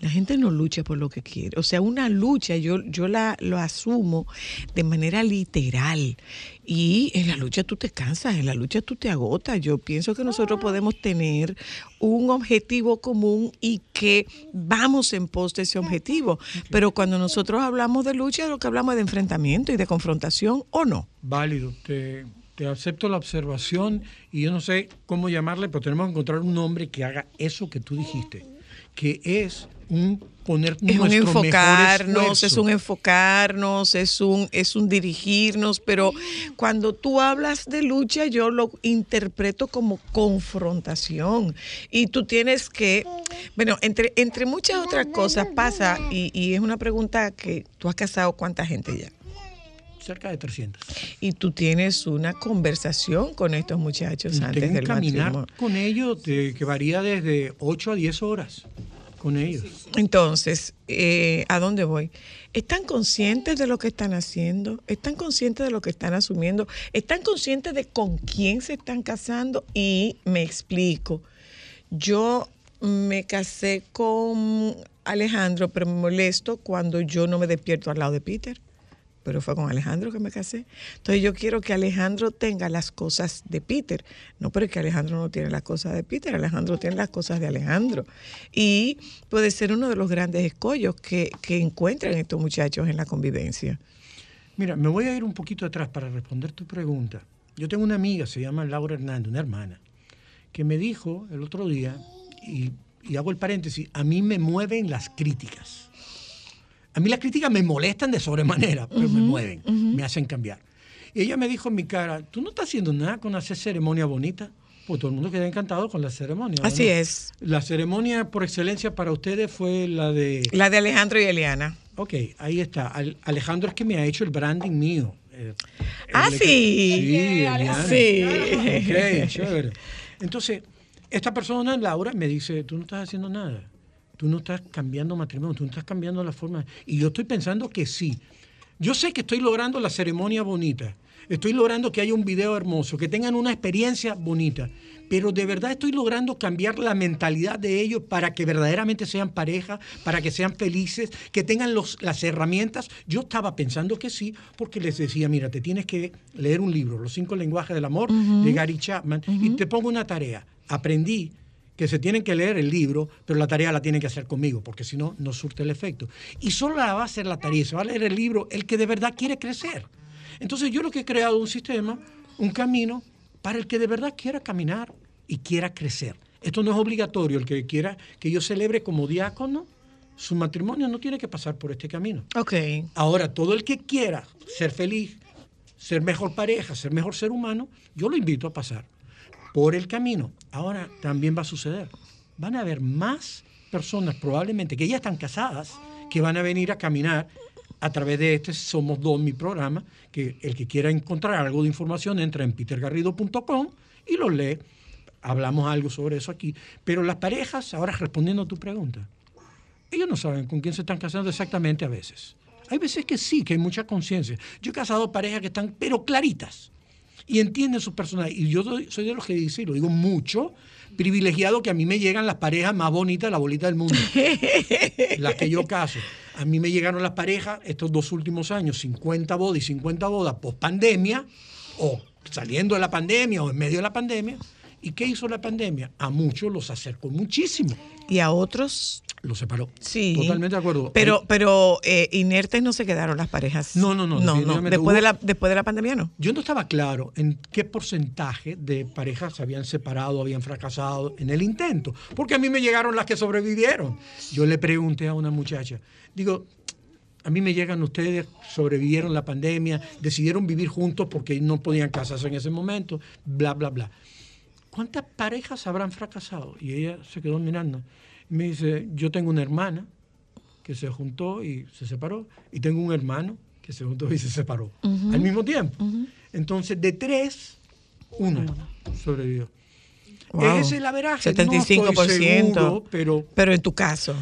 La gente no lucha por lo que quiere. O sea, una lucha, yo lo asumo de manera literal. Y en la lucha tú te cansas, en la lucha tú te agotas. Yo pienso que nosotros podemos tener un objetivo común y que vamos en pos de ese objetivo. Okay. Pero cuando nosotros hablamos de lucha, lo que hablamos es de enfrentamiento y de confrontación, ¿o no? Válido, te acepto la observación, y yo no sé cómo llamarle, pero tenemos que encontrar un nombre que haga eso que tú dijiste, que es un poner nuestro mejor esfuerzo. Es un enfocarnos, es un dirigirnos, pero cuando tú hablas de lucha, yo lo interpreto como confrontación. Y tú tienes que, bueno, entre muchas otras cosas pasa, y es una pregunta que tú has casado, ¿cuánta gente ya? Cerca de 300. Y tú tienes una conversación con estos muchachos antes del matrimonio. Con ellos que varía desde 8 a 10 horas con ellos. Entonces, ¿a dónde voy? ¿Están conscientes de lo que están haciendo? ¿Están conscientes de lo que están asumiendo? ¿Están conscientes de con quién se están casando? Y me explico. Yo me casé con Alejandro, pero me molesto cuando yo no me despierto al lado de Peter. Pero fue con Alejandro que me casé. Entonces yo quiero que Alejandro tenga las cosas de Peter. No, pero es que Alejandro no tiene las cosas de Peter, Alejandro tiene las cosas de Alejandro. Y puede ser uno de los grandes escollos que encuentran estos muchachos en la convivencia. Mira, me voy a ir un poquito atrás para responder tu pregunta. Yo tengo una amiga, se llama Laura Hernández, una hermana, que me dijo el otro día, y hago el paréntesis, a mí me mueven las críticas. A mí las críticas me molestan de sobremanera, pero me mueven, me hacen cambiar. Y ella me dijo en mi cara, tú no estás haciendo nada con hacer ceremonia bonita. pues todo el mundo queda encantado con la ceremonia, ¿verdad? Así es. La ceremonia por excelencia para ustedes fue la de... La de Alejandro y Eliana. Ok, ahí está. Alejandro es que me ha hecho el branding mío. Sí, Eliana. Sí. Ok, chévere. Entonces, esta persona, Laura, me dice, tú no estás haciendo nada. Tú no estás cambiando matrimonio, tú no estás cambiando la forma. Y yo estoy pensando que sí. Yo sé que estoy logrando la ceremonia bonita. Estoy logrando que haya un video hermoso, que tengan una experiencia bonita. Pero de verdad estoy logrando cambiar la mentalidad de ellos para que verdaderamente sean pareja, para que sean felices, que tengan las herramientas. Yo estaba pensando que sí, porque les decía, mira, te tienes que leer un libro, Los 5 lenguajes del amor, de Gary Chapman, y te pongo una tarea. Aprendí que se tienen que leer el libro, pero la tarea la tienen que hacer conmigo, porque si no, no surte el efecto. Y solo la va a hacer la tarea, se va a leer el libro el que de verdad quiere crecer. Entonces yo lo que he creado es un sistema, un camino, para el que de verdad quiera caminar y quiera crecer. Esto no es obligatorio. El que quiera que yo celebre como diácono su matrimonio no tiene que pasar por este camino. Okay. Ahora, todo el que quiera ser feliz, ser mejor pareja, ser mejor ser humano, yo lo invito a pasar por el camino. Ahora también va a suceder. Van a haber más personas probablemente que ya están casadas que van a venir a caminar a través de este Somos Dos, mi programa, que el que quiera encontrar algo de información entra en petergarrido.com y lo lee. Hablamos algo sobre eso aquí. Pero las parejas, ahora respondiendo a tu pregunta, ellos no saben con quién se están casando exactamente a veces. Hay veces que sí, que hay mucha conciencia. Yo he casado parejas que están pero claritas y entienden sus personajes. Y yo soy de los que dice, y lo digo mucho, privilegiado, que a mí me llegan las parejas más bonitas de la bolita del mundo. Las que yo caso. A mí me llegaron las parejas estos 2 últimos años, 50 bodas y 50 bodas post pandemia, o saliendo de la pandemia, o en medio de la pandemia. ¿Y qué hizo la pandemia? A muchos los acercó muchísimo. ¿Y a otros? Los separó. Sí. Totalmente de acuerdo. Pero inertes no se quedaron las parejas. No. Después de la pandemia, no. Yo no estaba claro en qué porcentaje de parejas se habían separado, habían fracasado en el intento. Porque a mí me llegaron las que sobrevivieron. Yo le pregunté a una muchacha, digo, a mí me llegan ustedes, sobrevivieron la pandemia, decidieron vivir juntos porque no podían casarse en ese momento, bla, bla, bla. ¿Cuántas parejas habrán fracasado? Y ella se quedó mirando. Me dice, yo tengo una hermana que se juntó y se separó, y tengo un hermano que se juntó y se separó al mismo tiempo. Entonces, de 3, 1 sobrevivió. Wow. ¿Es el averaje? 75%. No estoy seguro, pero en tu caso.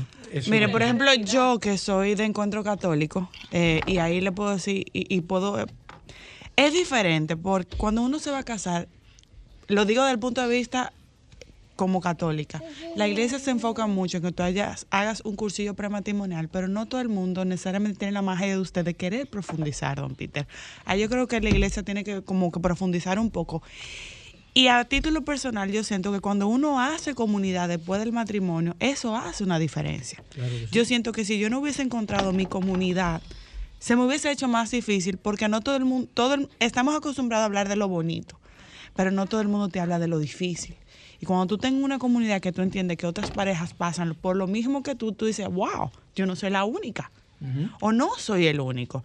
Mire, por ejemplo, yo que soy de Encuentro Católico, y ahí le puedo decir, es diferente, porque cuando uno se va a casar, lo digo desde el punto de vista como católica. La iglesia se enfoca mucho en que tú hagas un cursillo prematrimonial, pero no todo el mundo necesariamente tiene la magia de usted de querer profundizar, don Peter. Ahí yo creo que la iglesia tiene que como que profundizar un poco. Y a título personal yo siento que cuando uno hace comunidad después del matrimonio, eso hace una diferencia. Claro que sí. Yo siento que si yo no hubiese encontrado mi comunidad, se me hubiese hecho más difícil, porque no todo el mundo, estamos acostumbrados a hablar de lo bonito, pero no todo el mundo te habla de lo difícil. Y cuando tú tengas una comunidad que tú entiendes que otras parejas pasan por lo mismo que tú dices, wow, yo no soy la única, o no soy el único.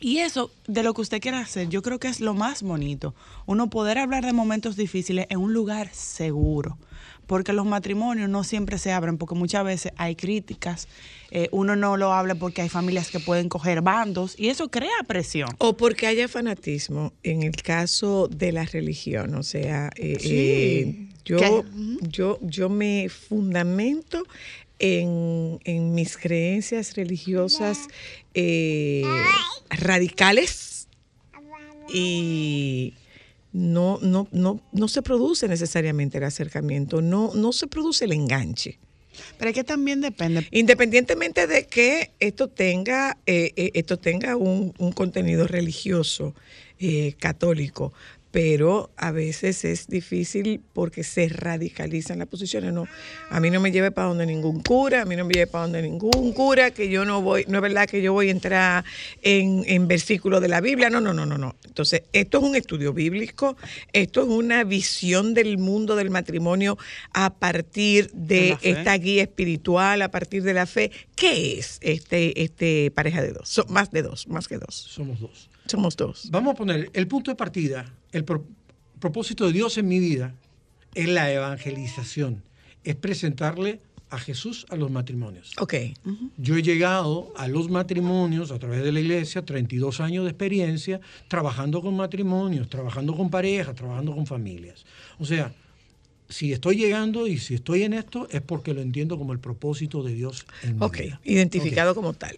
Y eso, de lo que usted quiera hacer, yo creo que es lo más bonito. Uno poder hablar de momentos difíciles en un lugar seguro. Porque los matrimonios no siempre se abren, porque muchas veces hay críticas, uno no lo habla porque hay familias que pueden coger bandos y eso crea presión. O porque haya fanatismo en el caso de la religión, o sea, yo me fundamento en mis creencias religiosas radicales y... No se produce necesariamente el acercamiento, no se produce el enganche. Pero es que también depende. Independientemente de que esto tenga un contenido religioso, católico, pero a veces es difícil porque se radicalizan las posiciones. No, a mí no me lleve para donde ningún cura, que yo no voy, no es verdad que yo voy a entrar en versículos de la Biblia, no. Entonces, esto es un estudio bíblico, esto es una visión del mundo del matrimonio a partir de esta guía espiritual, a partir de la fe. ¿Qué es este pareja de dos? Más que dos. Somos dos. Vamos a poner el punto de partida, el propósito de Dios en mi vida, es la evangelización, es presentarle a Jesús a los matrimonios. Okay. Uh-huh. Yo he llegado a los matrimonios a través de la iglesia, 32 años de experiencia, trabajando con matrimonios, trabajando con parejas, trabajando con familias. O sea, si estoy llegando y si estoy en esto es porque lo entiendo como el propósito de Dios en mi vida. Identificado como tal.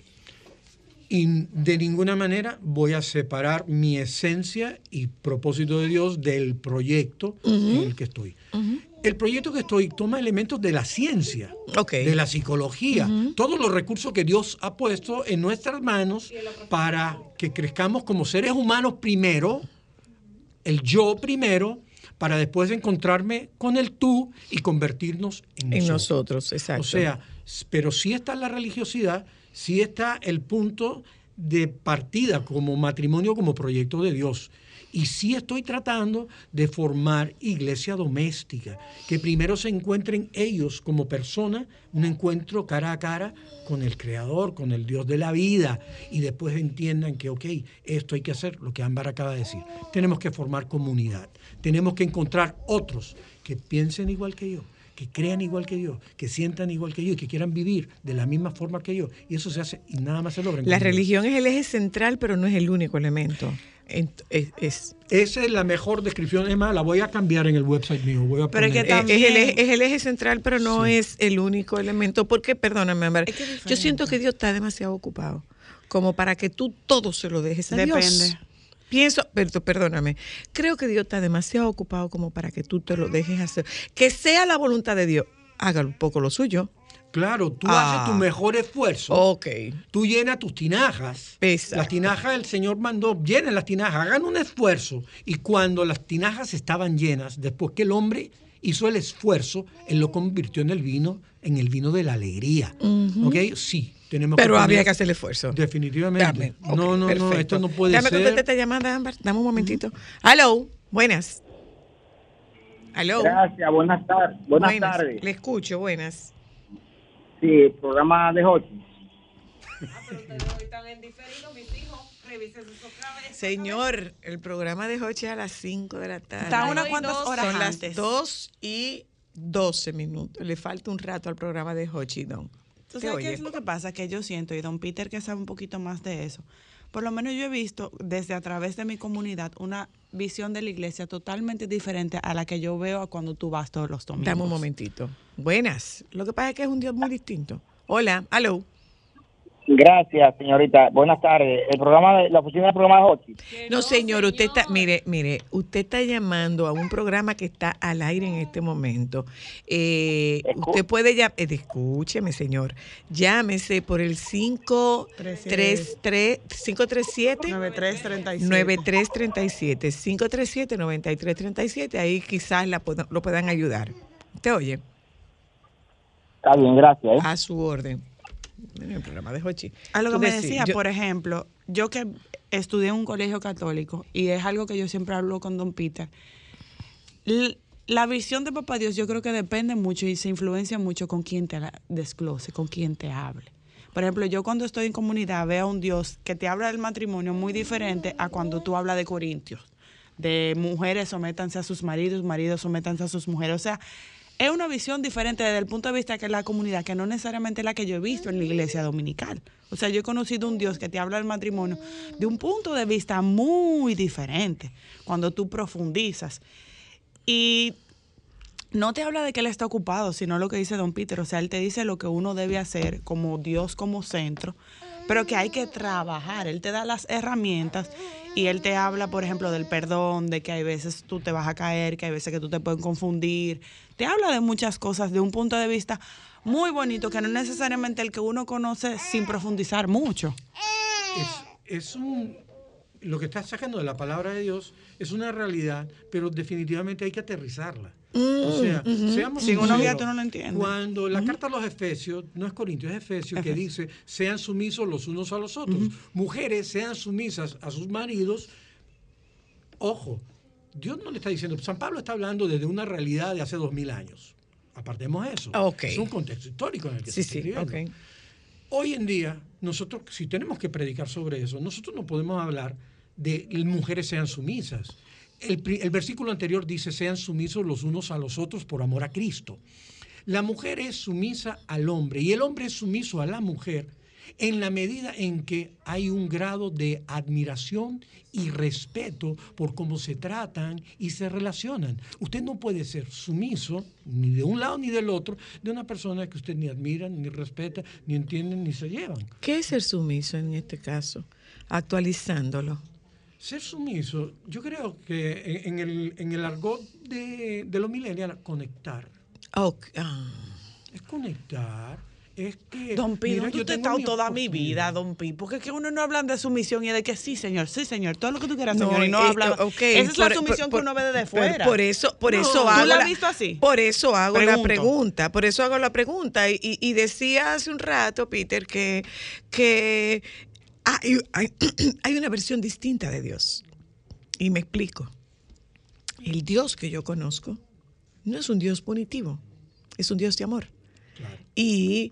Y de ninguna manera voy a separar mi esencia y propósito de Dios del proyecto en el que estoy. Uh-huh. El proyecto que estoy toma elementos de la ciencia, de la psicología, todos los recursos que Dios ha puesto en nuestras manos para que crezcamos como seres humanos primero, el yo primero, para después encontrarme con el tú y convertirnos en nosotros. Exacto. O sea, pero sí está la religiosidad, sí está el punto de partida como matrimonio, como proyecto de Dios. Y sí estoy tratando de formar iglesia doméstica, que primero se encuentren ellos como personas, un encuentro cara a cara con el Creador, con el Dios de la vida, y después entiendan que, ok, esto hay que hacer, lo que Ámbar acaba de decir. Tenemos que formar comunidad, tenemos que encontrar otros que piensen igual que yo, que crean igual que yo, que sientan igual que yo y que quieran vivir de la misma forma que yo. Y eso se hace y nada más se logra. La religión es el eje central, pero no es el único elemento. Esa es la mejor descripción, es más, la voy a cambiar en el website mío. Voy a poner... Pero es el eje central, pero no es el único elemento. Porque, perdóname, Ámbar, yo siento que Dios está demasiado ocupado como para que tú todo se lo dejes a Dios. Depende. Pienso, perdóname, creo que Dios está demasiado ocupado como para que tú te lo dejes hacer. Que sea la voluntad de Dios, hágalo un poco lo suyo. Claro, tú haces tu mejor esfuerzo. Okay. Tú llenas tus tinajas. Exacto. Las tinajas el Señor mandó, llenen las tinajas, hagan un esfuerzo. Y cuando las tinajas estaban llenas, después que el hombre hizo el esfuerzo, él lo convirtió en el vino de la alegría. Uh-huh. ¿Ok? Sí. Pero había que hacer el esfuerzo. Definitivamente. Dame, okay, no, esto no puede ser. Dame esta llamada, Ámbar. Dame un momentito. Hello, buenas. Hello. Gracias, buenas tardes. Buenas tardes. Le escucho, buenas. Sí, programa de hockey. Pero ustedes hoy están en diferido, mis hijos. Revisen sus claves. Señor, el programa de hockey a las 5 de la tarde. ¿Está unas cuantas horas antes? Son las 2 y 12 minutos. Le falta un rato al programa de hockey, don. ¿Tú sabes qué es lo que pasa? Que yo siento, y don Peter que sabe un poquito más de eso, por lo menos yo he visto desde a través de mi comunidad una visión de la iglesia totalmente diferente a la que yo veo a cuando tú vas todos los domingos. Dame un momentito. Buenas. Lo que pasa es que es un Dios muy distinto. Hola. Hello. Gracias, señorita. Buenas tardes. El programa de la oficina del programa de Hochi. No, señor, usted está, mire, usted está llamando a un programa que está al aire en este momento. Usted puede llamar, escúcheme, señor. Llámese por el 537 9337 537 9337. Ahí quizás lo puedan ayudar. ¿Te oye? Está bien, gracias. A su orden. En el programa de Jochi. A lo que me decía, por ejemplo, yo que estudié en un colegio católico, y es algo que yo siempre hablo con don Peter, la visión de Papá Dios yo creo que depende mucho y se influencia mucho con quien te la desglose, con quien te hable. Por ejemplo, yo cuando estoy en comunidad veo a un Dios que te habla del matrimonio muy diferente a cuando tú hablas de Corintios, de mujeres sométanse a sus maridos, maridos sométanse a sus mujeres, o sea, es una visión diferente desde el punto de vista que es la comunidad, que no necesariamente es la que yo he visto en la iglesia dominical. O sea, yo he conocido un Dios que te habla del matrimonio de un punto de vista muy diferente, cuando tú profundizas. Y no te habla de que Él está ocupado, sino lo que dice don Peter. O sea, Él te dice lo que uno debe hacer como Dios, como centro, pero que hay que trabajar. Él te da las herramientas y Él te habla, por ejemplo, del perdón, de que hay veces tú te vas a caer, que hay veces que tú te pueden confundir. Te habla de muchas cosas de un punto de vista muy bonito, que no es necesariamente el que uno conoce sin profundizar mucho. Lo que estás sacando de la palabra de Dios es una realidad, pero definitivamente hay que aterrizarla. O sea, seamos sinceros, una vida tú no lo entiendes. Cuando la carta a los Efesios, no es Corintios, es Efesios, que dice, sean sumisos los unos a los otros. Mujeres, sean sumisas a sus maridos. Ojo, Dios no le está diciendo, San Pablo está hablando desde una realidad de hace 2000 años. Apartemos eso. Es un contexto histórico en el que se está viviendo. Hoy en día, nosotros, si tenemos que predicar sobre eso, nosotros no podemos hablar de mujeres sean sumisas. El versículo anterior dice, sean sumisos los unos a los otros por amor a Cristo. La mujer es sumisa al hombre y el hombre es sumiso a la mujer en la medida en que hay un grado de admiración y respeto por cómo se tratan y se relacionan. Usted no puede ser sumiso, ni de un lado ni del otro, de una persona que usted ni admira, ni respeta, ni entiende, ni se llevan. ¿Qué es ser sumiso en este caso? Actualizándolo. Ser sumiso, yo creo que en el argot de los millennials, conectar. Okay. Es conectar. Es que, don Pi, mira, yo te he estado toda mi vida, don Pi, porque es que uno no habla de sumisión y de que sí, señor, todo lo que tú quieras, no, señor, y no habla. Okay. Esa es la sumisión que uno ve desde fuera. Por eso hago la pregunta. Y decía hace un rato, Peter, que hay una versión distinta de Dios. Y me explico. El Dios que yo conozco no es un Dios punitivo, es un Dios de amor. Claro. Y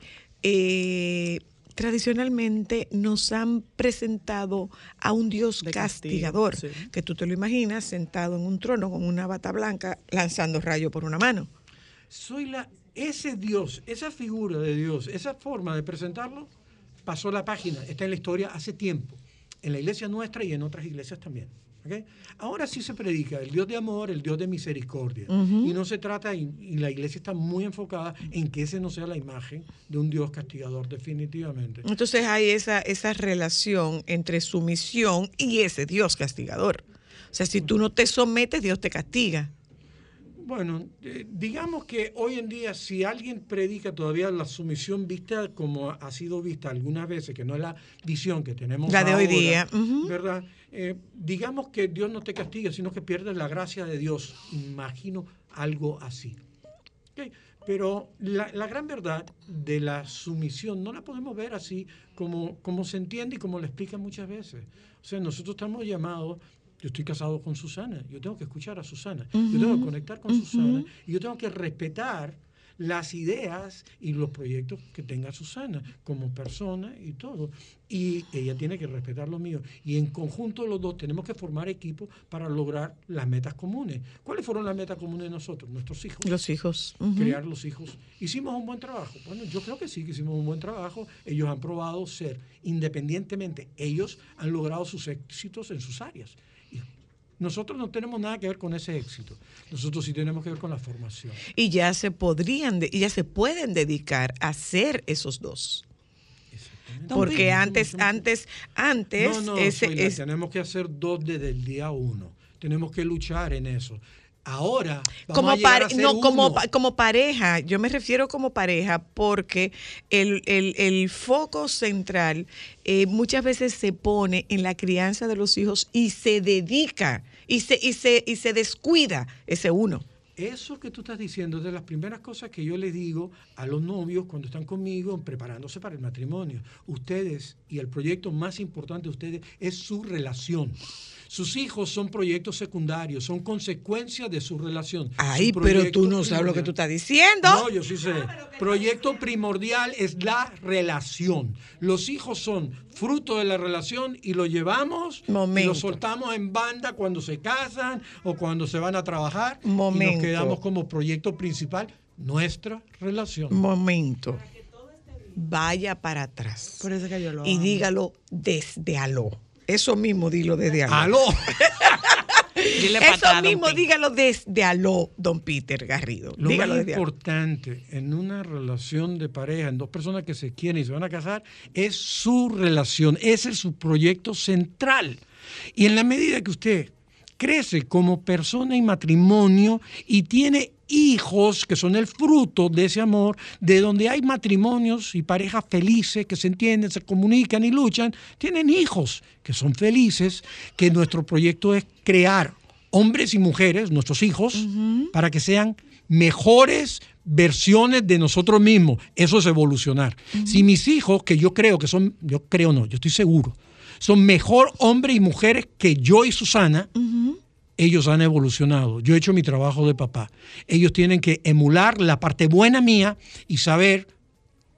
tradicionalmente nos han presentado a un Dios castigador, sí, que tú te lo imaginas sentado en un trono con una bata blanca lanzando rayos por una mano. Ese Dios, esa figura de Dios, esa forma de presentarlo, pasó la página, está en la historia hace tiempo, en la iglesia nuestra y en otras iglesias también. ¿Okay? Ahora sí se predica el Dios de amor, el Dios de misericordia. Uh-huh. Y no se trata, y la iglesia está muy enfocada en que ese no sea la imagen de un Dios castigador, definitivamente. Entonces hay esa relación entre sumisión y ese Dios castigador. O sea, si tú no te sometes, Dios te castiga. Bueno, digamos que hoy en día, si alguien predica todavía la sumisión vista como ha sido vista algunas veces, que no es la visión que tenemos ahora, la de hoy día, uh-huh, ¿verdad? Digamos que Dios no te castiga, sino que pierdes la gracia de Dios. Imagino algo así. ¿Okay? Pero la gran verdad de la sumisión no la podemos ver así como se entiende y como la explican muchas veces. O sea, nosotros estamos llamados. Yo estoy casado con Susana, yo tengo que escuchar a Susana, uh-huh, yo tengo que conectar con, uh-huh, Susana, y yo tengo que respetar las ideas y los proyectos que tenga Susana como persona y todo. Y ella tiene que respetar los míos. Y en conjunto los dos tenemos que formar equipo para lograr las metas comunes. ¿Cuáles fueron las metas comunes de nosotros? Nuestros hijos. Los hijos. Uh-huh. Crear los hijos. ¿Hicimos un buen trabajo? Bueno, yo creo que sí, que hicimos un buen trabajo. Ellos han probado ser independientemente. Ellos han logrado sus éxitos en sus áreas. Nosotros no tenemos nada que ver con ese éxito. Nosotros sí tenemos que ver con la formación. Y ya se podrían, ya se pueden dedicar a hacer esos dos. Exactamente. Porque no, antes. Tenemos que hacer dos desde el día uno. Tenemos que luchar en eso. Ahora, como pareja, yo me refiero como pareja porque el foco central muchas veces se pone en la crianza de los hijos y se dedica y se descuida ese uno. Eso que tú estás diciendo es de las primeras cosas que yo les digo a los novios cuando están conmigo preparándose para el matrimonio. Ustedes, y el proyecto más importante de ustedes es su relación. Sus hijos son proyectos secundarios, son consecuencias de su relación. Ay, su pero tú no sabes lo que tú estás diciendo. No, yo sí sé. Proyecto primordial es la relación. Los hijos son fruto de la relación y lo llevamos, y lo soltamos en banda cuando se casan o cuando se van a trabajar. Y nos quedamos como proyecto principal nuestra relación. Vaya para atrás. Por eso que yo lo amo. Y dígalo desde aló. Eso mismo, dilo desde aló. ¡Aló! Eso mismo, dígalo desde aló, don Peter Garrido. Lo más importante en una relación de pareja, en dos personas que se quieren y se van a casar, es su relación. Ese es su proyecto central. Y en la medida que usted crece como persona en matrimonio y tiene hijos que son el fruto de ese amor, de donde hay matrimonios y parejas felices que se entienden, se comunican y luchan, tienen hijos que son felices, que nuestro proyecto es crear hombres y mujeres, nuestros hijos, uh-huh, para que sean mejores versiones de nosotros mismos. Eso es evolucionar. Uh-huh. Si mis hijos, que yo creo que son, yo creo no, yo estoy seguro, son mejor hombres y mujeres que yo y Susana, uh-huh, ellos han evolucionado. Yo he hecho mi trabajo de papá. Ellos tienen que emular la parte buena mía y saber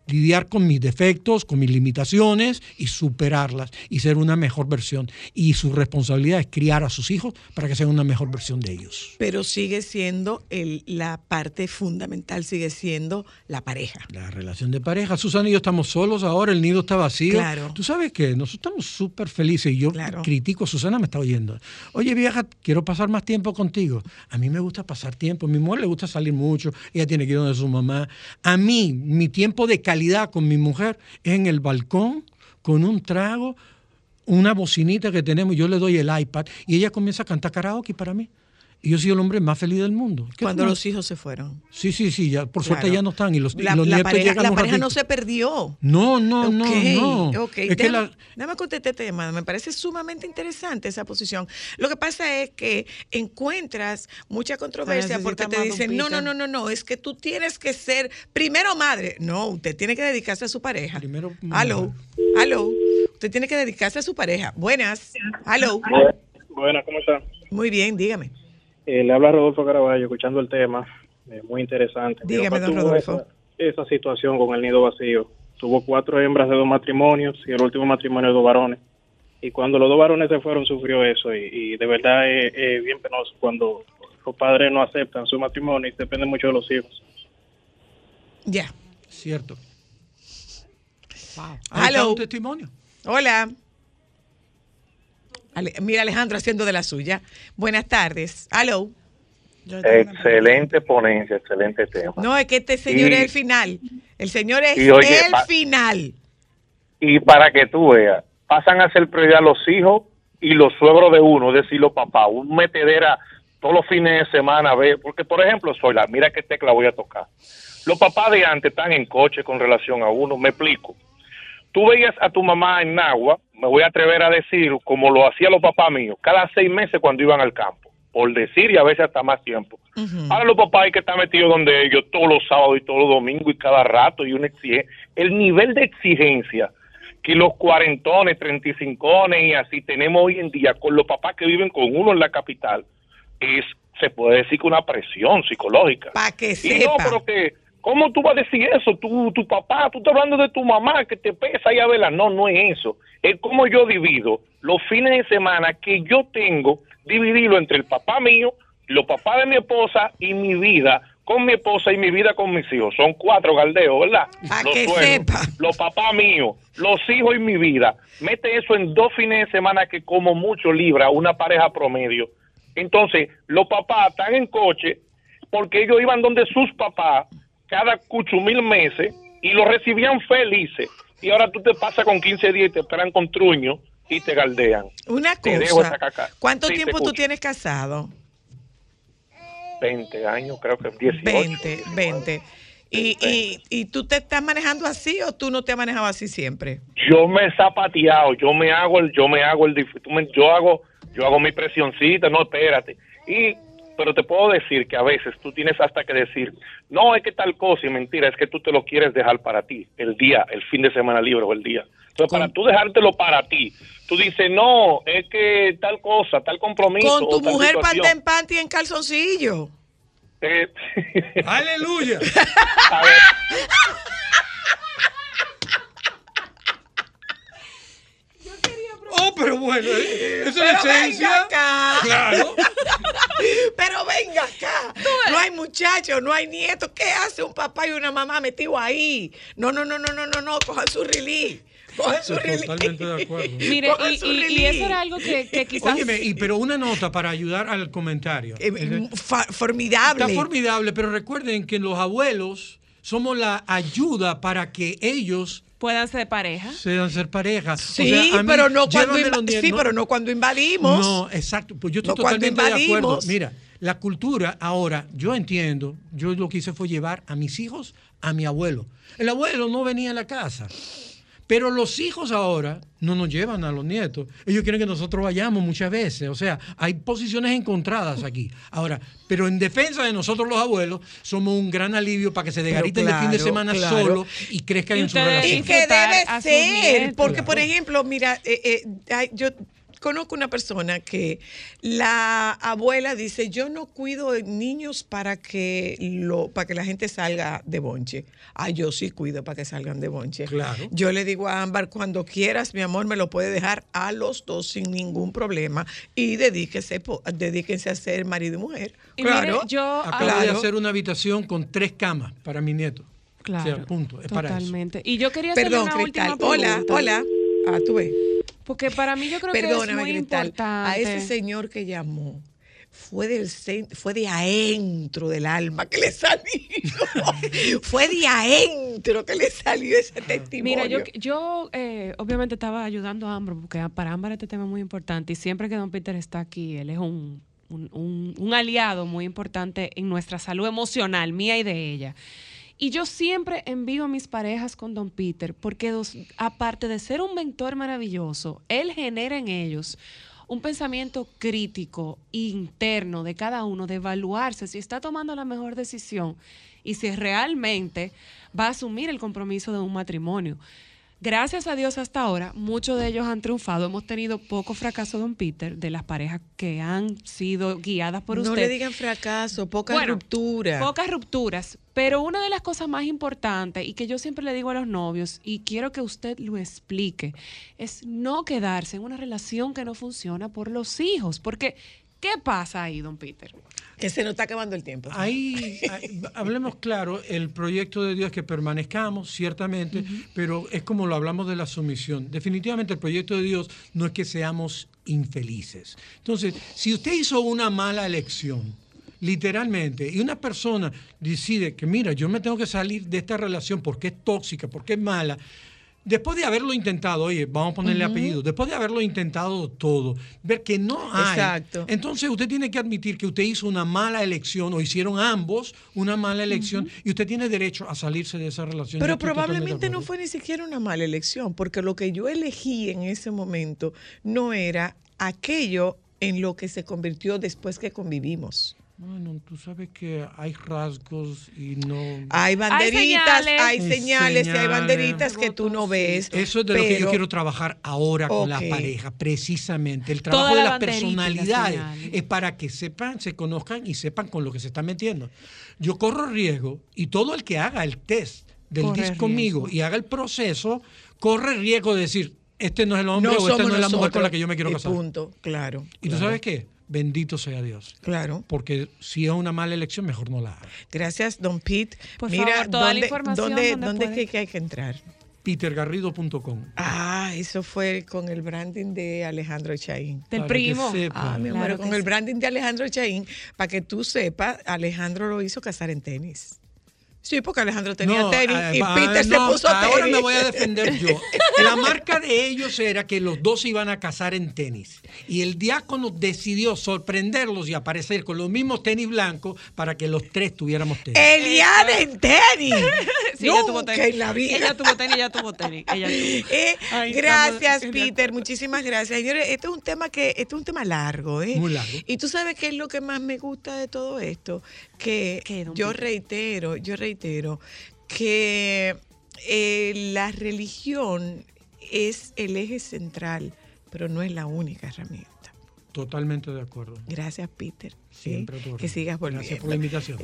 lidiar con mis defectos, con mis limitaciones y superarlas y ser una mejor versión. Y su responsabilidad es criar a sus hijos para que sean una mejor versión de ellos. Pero sigue siendo la parte fundamental, sigue siendo la pareja. La relación de pareja. Susana y yo estamos solos ahora, el nido está vacío. Claro. Tú sabes que nosotros estamos súper felices y yo critico, Susana me está oyendo. Oye vieja, quiero pasar más tiempo contigo. A mí me gusta pasar tiempo, a mi mujer le gusta salir mucho, ella tiene que ir donde su mamá. A mí, mi tiempo de calidad con mi mujer es en el balcón, con un trago, una bocinita que tenemos, yo le doy el iPad y ella comienza a cantar karaoke para mí. Y yo soy el hombre más feliz del mundo. Cuando los hijos se fueron. Sí, sí, sí, ya, por suerte ya no están. Y los nietos llegan. La pareja no se perdió. No, no, no. Ok, déjame contar este tema. Me parece sumamente interesante esa posición. Lo que pasa es que encuentras mucha controversia porque te dicen, no, es que tú tienes que ser primero madre. No, usted tiene que dedicarse a su pareja. Primero madre. Aló. Usted tiene que dedicarse a su pareja. Buenas. Aló. Buenas, ¿cómo está? Muy bien, dígame. Le habla Rodolfo Caraballo, escuchando el tema, muy interesante. Dígame, don Rodolfo. Esa situación con el nido vacío. Tuvo 4 hembras de 2 matrimonios y el último matrimonio de 2 varones. Y cuando los 2 varones se fueron, sufrió eso. Y de verdad es bien penoso cuando los padres no aceptan su matrimonio y depende mucho de los hijos. Ya. Yeah. Cierto. Wow. Ahí está un testimonio. Hola. Mira, Alejandro haciendo de la suya. Buenas tardes. Hello. Excelente ponencia, excelente tema. No, es que este señor es el final. El señor es el final. Y para que tú veas, pasan a ser prioridad los hijos y los suegros de uno, es decir, los papás. Un metedera todos los fines de semana, ve, porque por ejemplo, mira qué tecla voy a tocar. Los papás de antes están en coche con relación a uno, me explico. Tú veías a tu mamá en Nagua, me voy a atrever a decir, como lo hacían los papás míos, cada 6 meses cuando iban al campo, por decir, y a veces hasta más tiempo. Uh-huh. Ahora los papás hay que estar metidos donde ellos todos los sábados y todos los domingos y cada rato, y uno exige el nivel de exigencia que los 40ones, 35ones y así tenemos hoy en día con los papás que viven con uno en la capital, se puede decir que una presión psicológica. Para que sepa. Y no, pero que... ¿Cómo tú vas a decir eso? Tu papá, tú estás hablando de tu mamá que te pesa y a verla. No, no es eso. Es como yo divido los fines de semana que yo tengo, dividirlo entre el papá mío, los papás de mi esposa y mi vida con mi esposa y mi vida con mis hijos. Son 4 galdeos, ¿verdad? Pa los suegros, los papás míos, los hijos y mi vida. Mete eso en 2 fines de semana que como mucho libra una pareja promedio. Entonces, los papás están en coche porque ellos iban donde sus papás cada 8.000 meses, y lo recibían felices. Y ahora tú te pasas con 15 días y te esperan con truño y te galdean. Una cosa, ¿cuánto tiempo tú tienes casado? 20 años, creo que 18. 20. ¿Y tú te estás manejando así o tú no te has manejado así siempre? Yo me he zapateado, yo hago mi presioncita, no, espérate. Pero te puedo decir que a veces tú tienes hasta que decir, no, es que tal cosa, y mentira, es que tú te lo quieres dejar para ti, el día, el fin de semana libre o el día. Entonces, para tú dejártelo para ti, tú dices, no, es que tal cosa, tal compromiso. Con tu mujer panty en calzoncillo. ¡Aleluya! A ver. Oh, pero bueno, eso es la esencia. Claro. Pero venga acá. No hay muchachos, no hay nietos. ¿Qué hace un papá y una mamá metido ahí? No, cojan su release. Totalmente de acuerdo. Mire, y eso era algo que quizás... Óyeme, pero una nota para ayudar al comentario. Formidable. Está formidable, pero recuerden que los abuelos somos la ayuda para que ellos... ¿Puedan ser pareja? Puedan ser pareja. Sí, o sea, pero no cuando invadimos. No, exacto. Pues yo estoy totalmente de acuerdo. Mira, la cultura ahora, yo entiendo, yo lo que hice fue llevar a mis hijos a mi abuelo. El abuelo no venía a la casa. Pero los hijos ahora no nos llevan a los nietos. Ellos quieren que nosotros vayamos muchas veces. O sea, hay posiciones encontradas aquí. Ahora, pero en defensa de nosotros los abuelos, somos un gran alivio para que se desgariten el fin de semana solo y crezcan en su relación. Y que debe ser. Porque, por ejemplo, mira, yo Conozco una persona que la abuela dice, yo no cuido de niños para que la gente salga de bonche. Ah, yo sí cuido para que salgan de bonche. Claro. Yo le digo a Ámbar, cuando quieras, mi amor, me lo puede dejar a los dos sin ningún problema y dedíquense a ser marido y mujer. Y claro. Mire, yo acabo de hacer una habitación con 3 camas para mi nieto. Claro. O sea, punto. Es totalmente. Para eso. Y yo quería hacer una última pregunta. Hola. Ah, tú ves. Porque para mí yo creo que es muy importante. A ese señor que llamó fue de adentro del alma que le salió. Fue de adentro que le salió ese testimonio. Mira, yo obviamente estaba ayudando a Ámbar, porque para Ámbar este tema es muy importante. Y siempre que don Peter está aquí, él es un aliado muy importante en nuestra salud emocional, mía y de ella. Y yo siempre envío a mis parejas con don Peter porque aparte de ser un mentor maravilloso, él genera en ellos un pensamiento crítico interno de cada uno, de evaluarse si está tomando la mejor decisión y si realmente va a asumir el compromiso de un matrimonio. Gracias a Dios hasta ahora, muchos de ellos han triunfado. Hemos tenido poco fracaso, don Peter, de las parejas que han sido guiadas por usted. No le digan fracaso, pocas rupturas. Pero una de las cosas más importantes y que yo siempre le digo a los novios, y quiero que usted lo explique, es no quedarse en una relación que no funciona por los hijos. Porque, ¿qué pasa ahí, don Peter? Que se nos está acabando el tiempo. Ahí, hablemos claro, el proyecto de Dios es que permanezcamos, ciertamente, pero es como lo hablamos de la sumisión. Definitivamente el proyecto de Dios no es que seamos infelices. Entonces, si usted hizo una mala elección, literalmente, y una persona decide que, mira, yo me tengo que salir de esta relación porque es tóxica, porque es mala, después de haberlo intentado, oye, vamos a ponerle apellido, después de haberlo intentado todo, ver que no hay. Exacto. Entonces usted tiene que admitir que usted hizo una mala elección, o hicieron ambos una mala elección, y usted tiene derecho a salirse de esa relación. Pero probablemente no fue ni siquiera una mala elección, porque lo que yo elegí en ese momento no era aquello en lo que se convirtió después que convivimos. Bueno, tú sabes que hay rasgos y no... Hay banderitas, hay señales y hay banderitas que tú no ves. Eso es de lo que yo quiero trabajar ahora con la pareja, precisamente. El trabajo de las personalidades es para que sepan, se conozcan y sepan con lo que se están metiendo. Yo corro riesgo y todo el que haga el test del disco conmigo y haga el proceso, corre riesgo de decir, este no es el hombre o esta no es la mujer con la que yo me quiero casar. Punto, claro. ¿Y tú sabes qué? Bendito sea Dios. Claro. Porque si es una mala elección, mejor no la haga. Gracias, don Pete. Por favor, toda la información. ¿Dónde es que hay que entrar? PeterGarrido.com. Ah, eso fue con el branding de Alejandro Chaín. Del primo. Mi amor, con el branding de Alejandro Chaín, para que tú sepas, Alejandro lo hizo casar en tenis. Sí, porque Alejandro tenía tenis y Peter se puso tenis. Ahora me voy a defender yo. La marca de ellos era que los dos se iban a casar en tenis. Y el diácono decidió sorprenderlos y aparecer con los mismos tenis blancos para que los tres tuviéramos tenis. ¡Eliana en tenis! Sí, ella tuvo tenis. En la vida. Ella tuvo tenis. Gracias, Peter. Muchísimas gracias. Señores, este es un tema largo, ¿eh? Muy largo. Y tú sabes qué es lo que más me gusta de todo esto. Que yo reitero que la religión es el eje central, pero no es la única herramienta. Totalmente de acuerdo. Gracias, Peter. Siempre que sigas volviendo. Gracias por la invitación.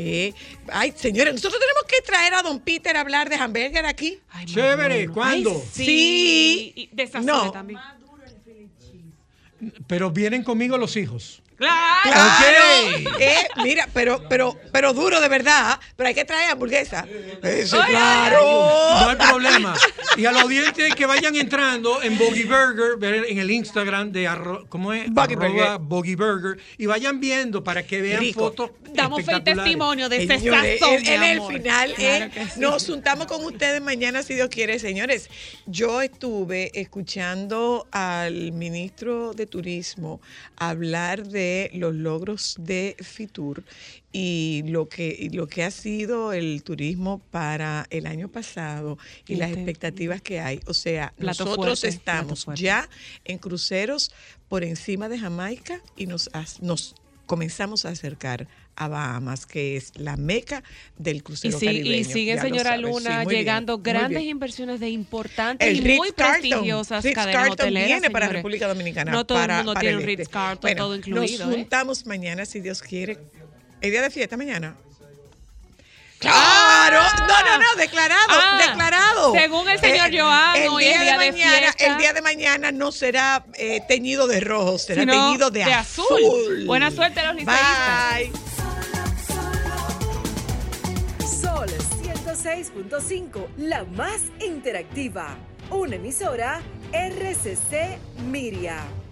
Ay, señores, nosotros tenemos que traer a don Peter a hablar de hamburger aquí. Ay, chévere, ¿cuándo? Ay, sí. Y de sazón también. Pero vienen conmigo los hijos. ¡Claro! Okay. Mira, pero duro de verdad, pero hay que traer hamburguesa. Eso, claro. No hay problema. Y a los oyentes que vayan entrando en Boogie Burger, en el Instagram de @BoogieBurger, y vayan viendo para que vean rico. Fotos damos fe y testimonio de ese sazón. En el final, claro sí. Nos juntamos con ustedes mañana, si Dios quiere, señores. Yo estuve escuchando al ministro de Turismo hablar de los logros de Fitur y lo que ha sido el turismo para el año pasado y las expectativas que hay. O sea, nosotros estamos ya en cruceros por encima de Jamaica y nos comenzamos a acercar a Bahamas, que es la meca del crucero caribeño. Y siguen, señora Luna, llegando grandes inversiones de importantes y muy prestigiosas cadenas hoteleras. Viene para República Dominicana. No todo el mundo tiene un Ritz-Carlton, todo incluido. Nos juntamos mañana, si Dios quiere. ¿El día de fiesta mañana? ¡Claro! No, declarado, declarado. Según el señor Joan, hoy es día de fiesta. El día de mañana no será teñido de rojo, será teñido de azul. Buena suerte a los liceístas. Sol 106.5, la más interactiva. Una emisora RCC Miria.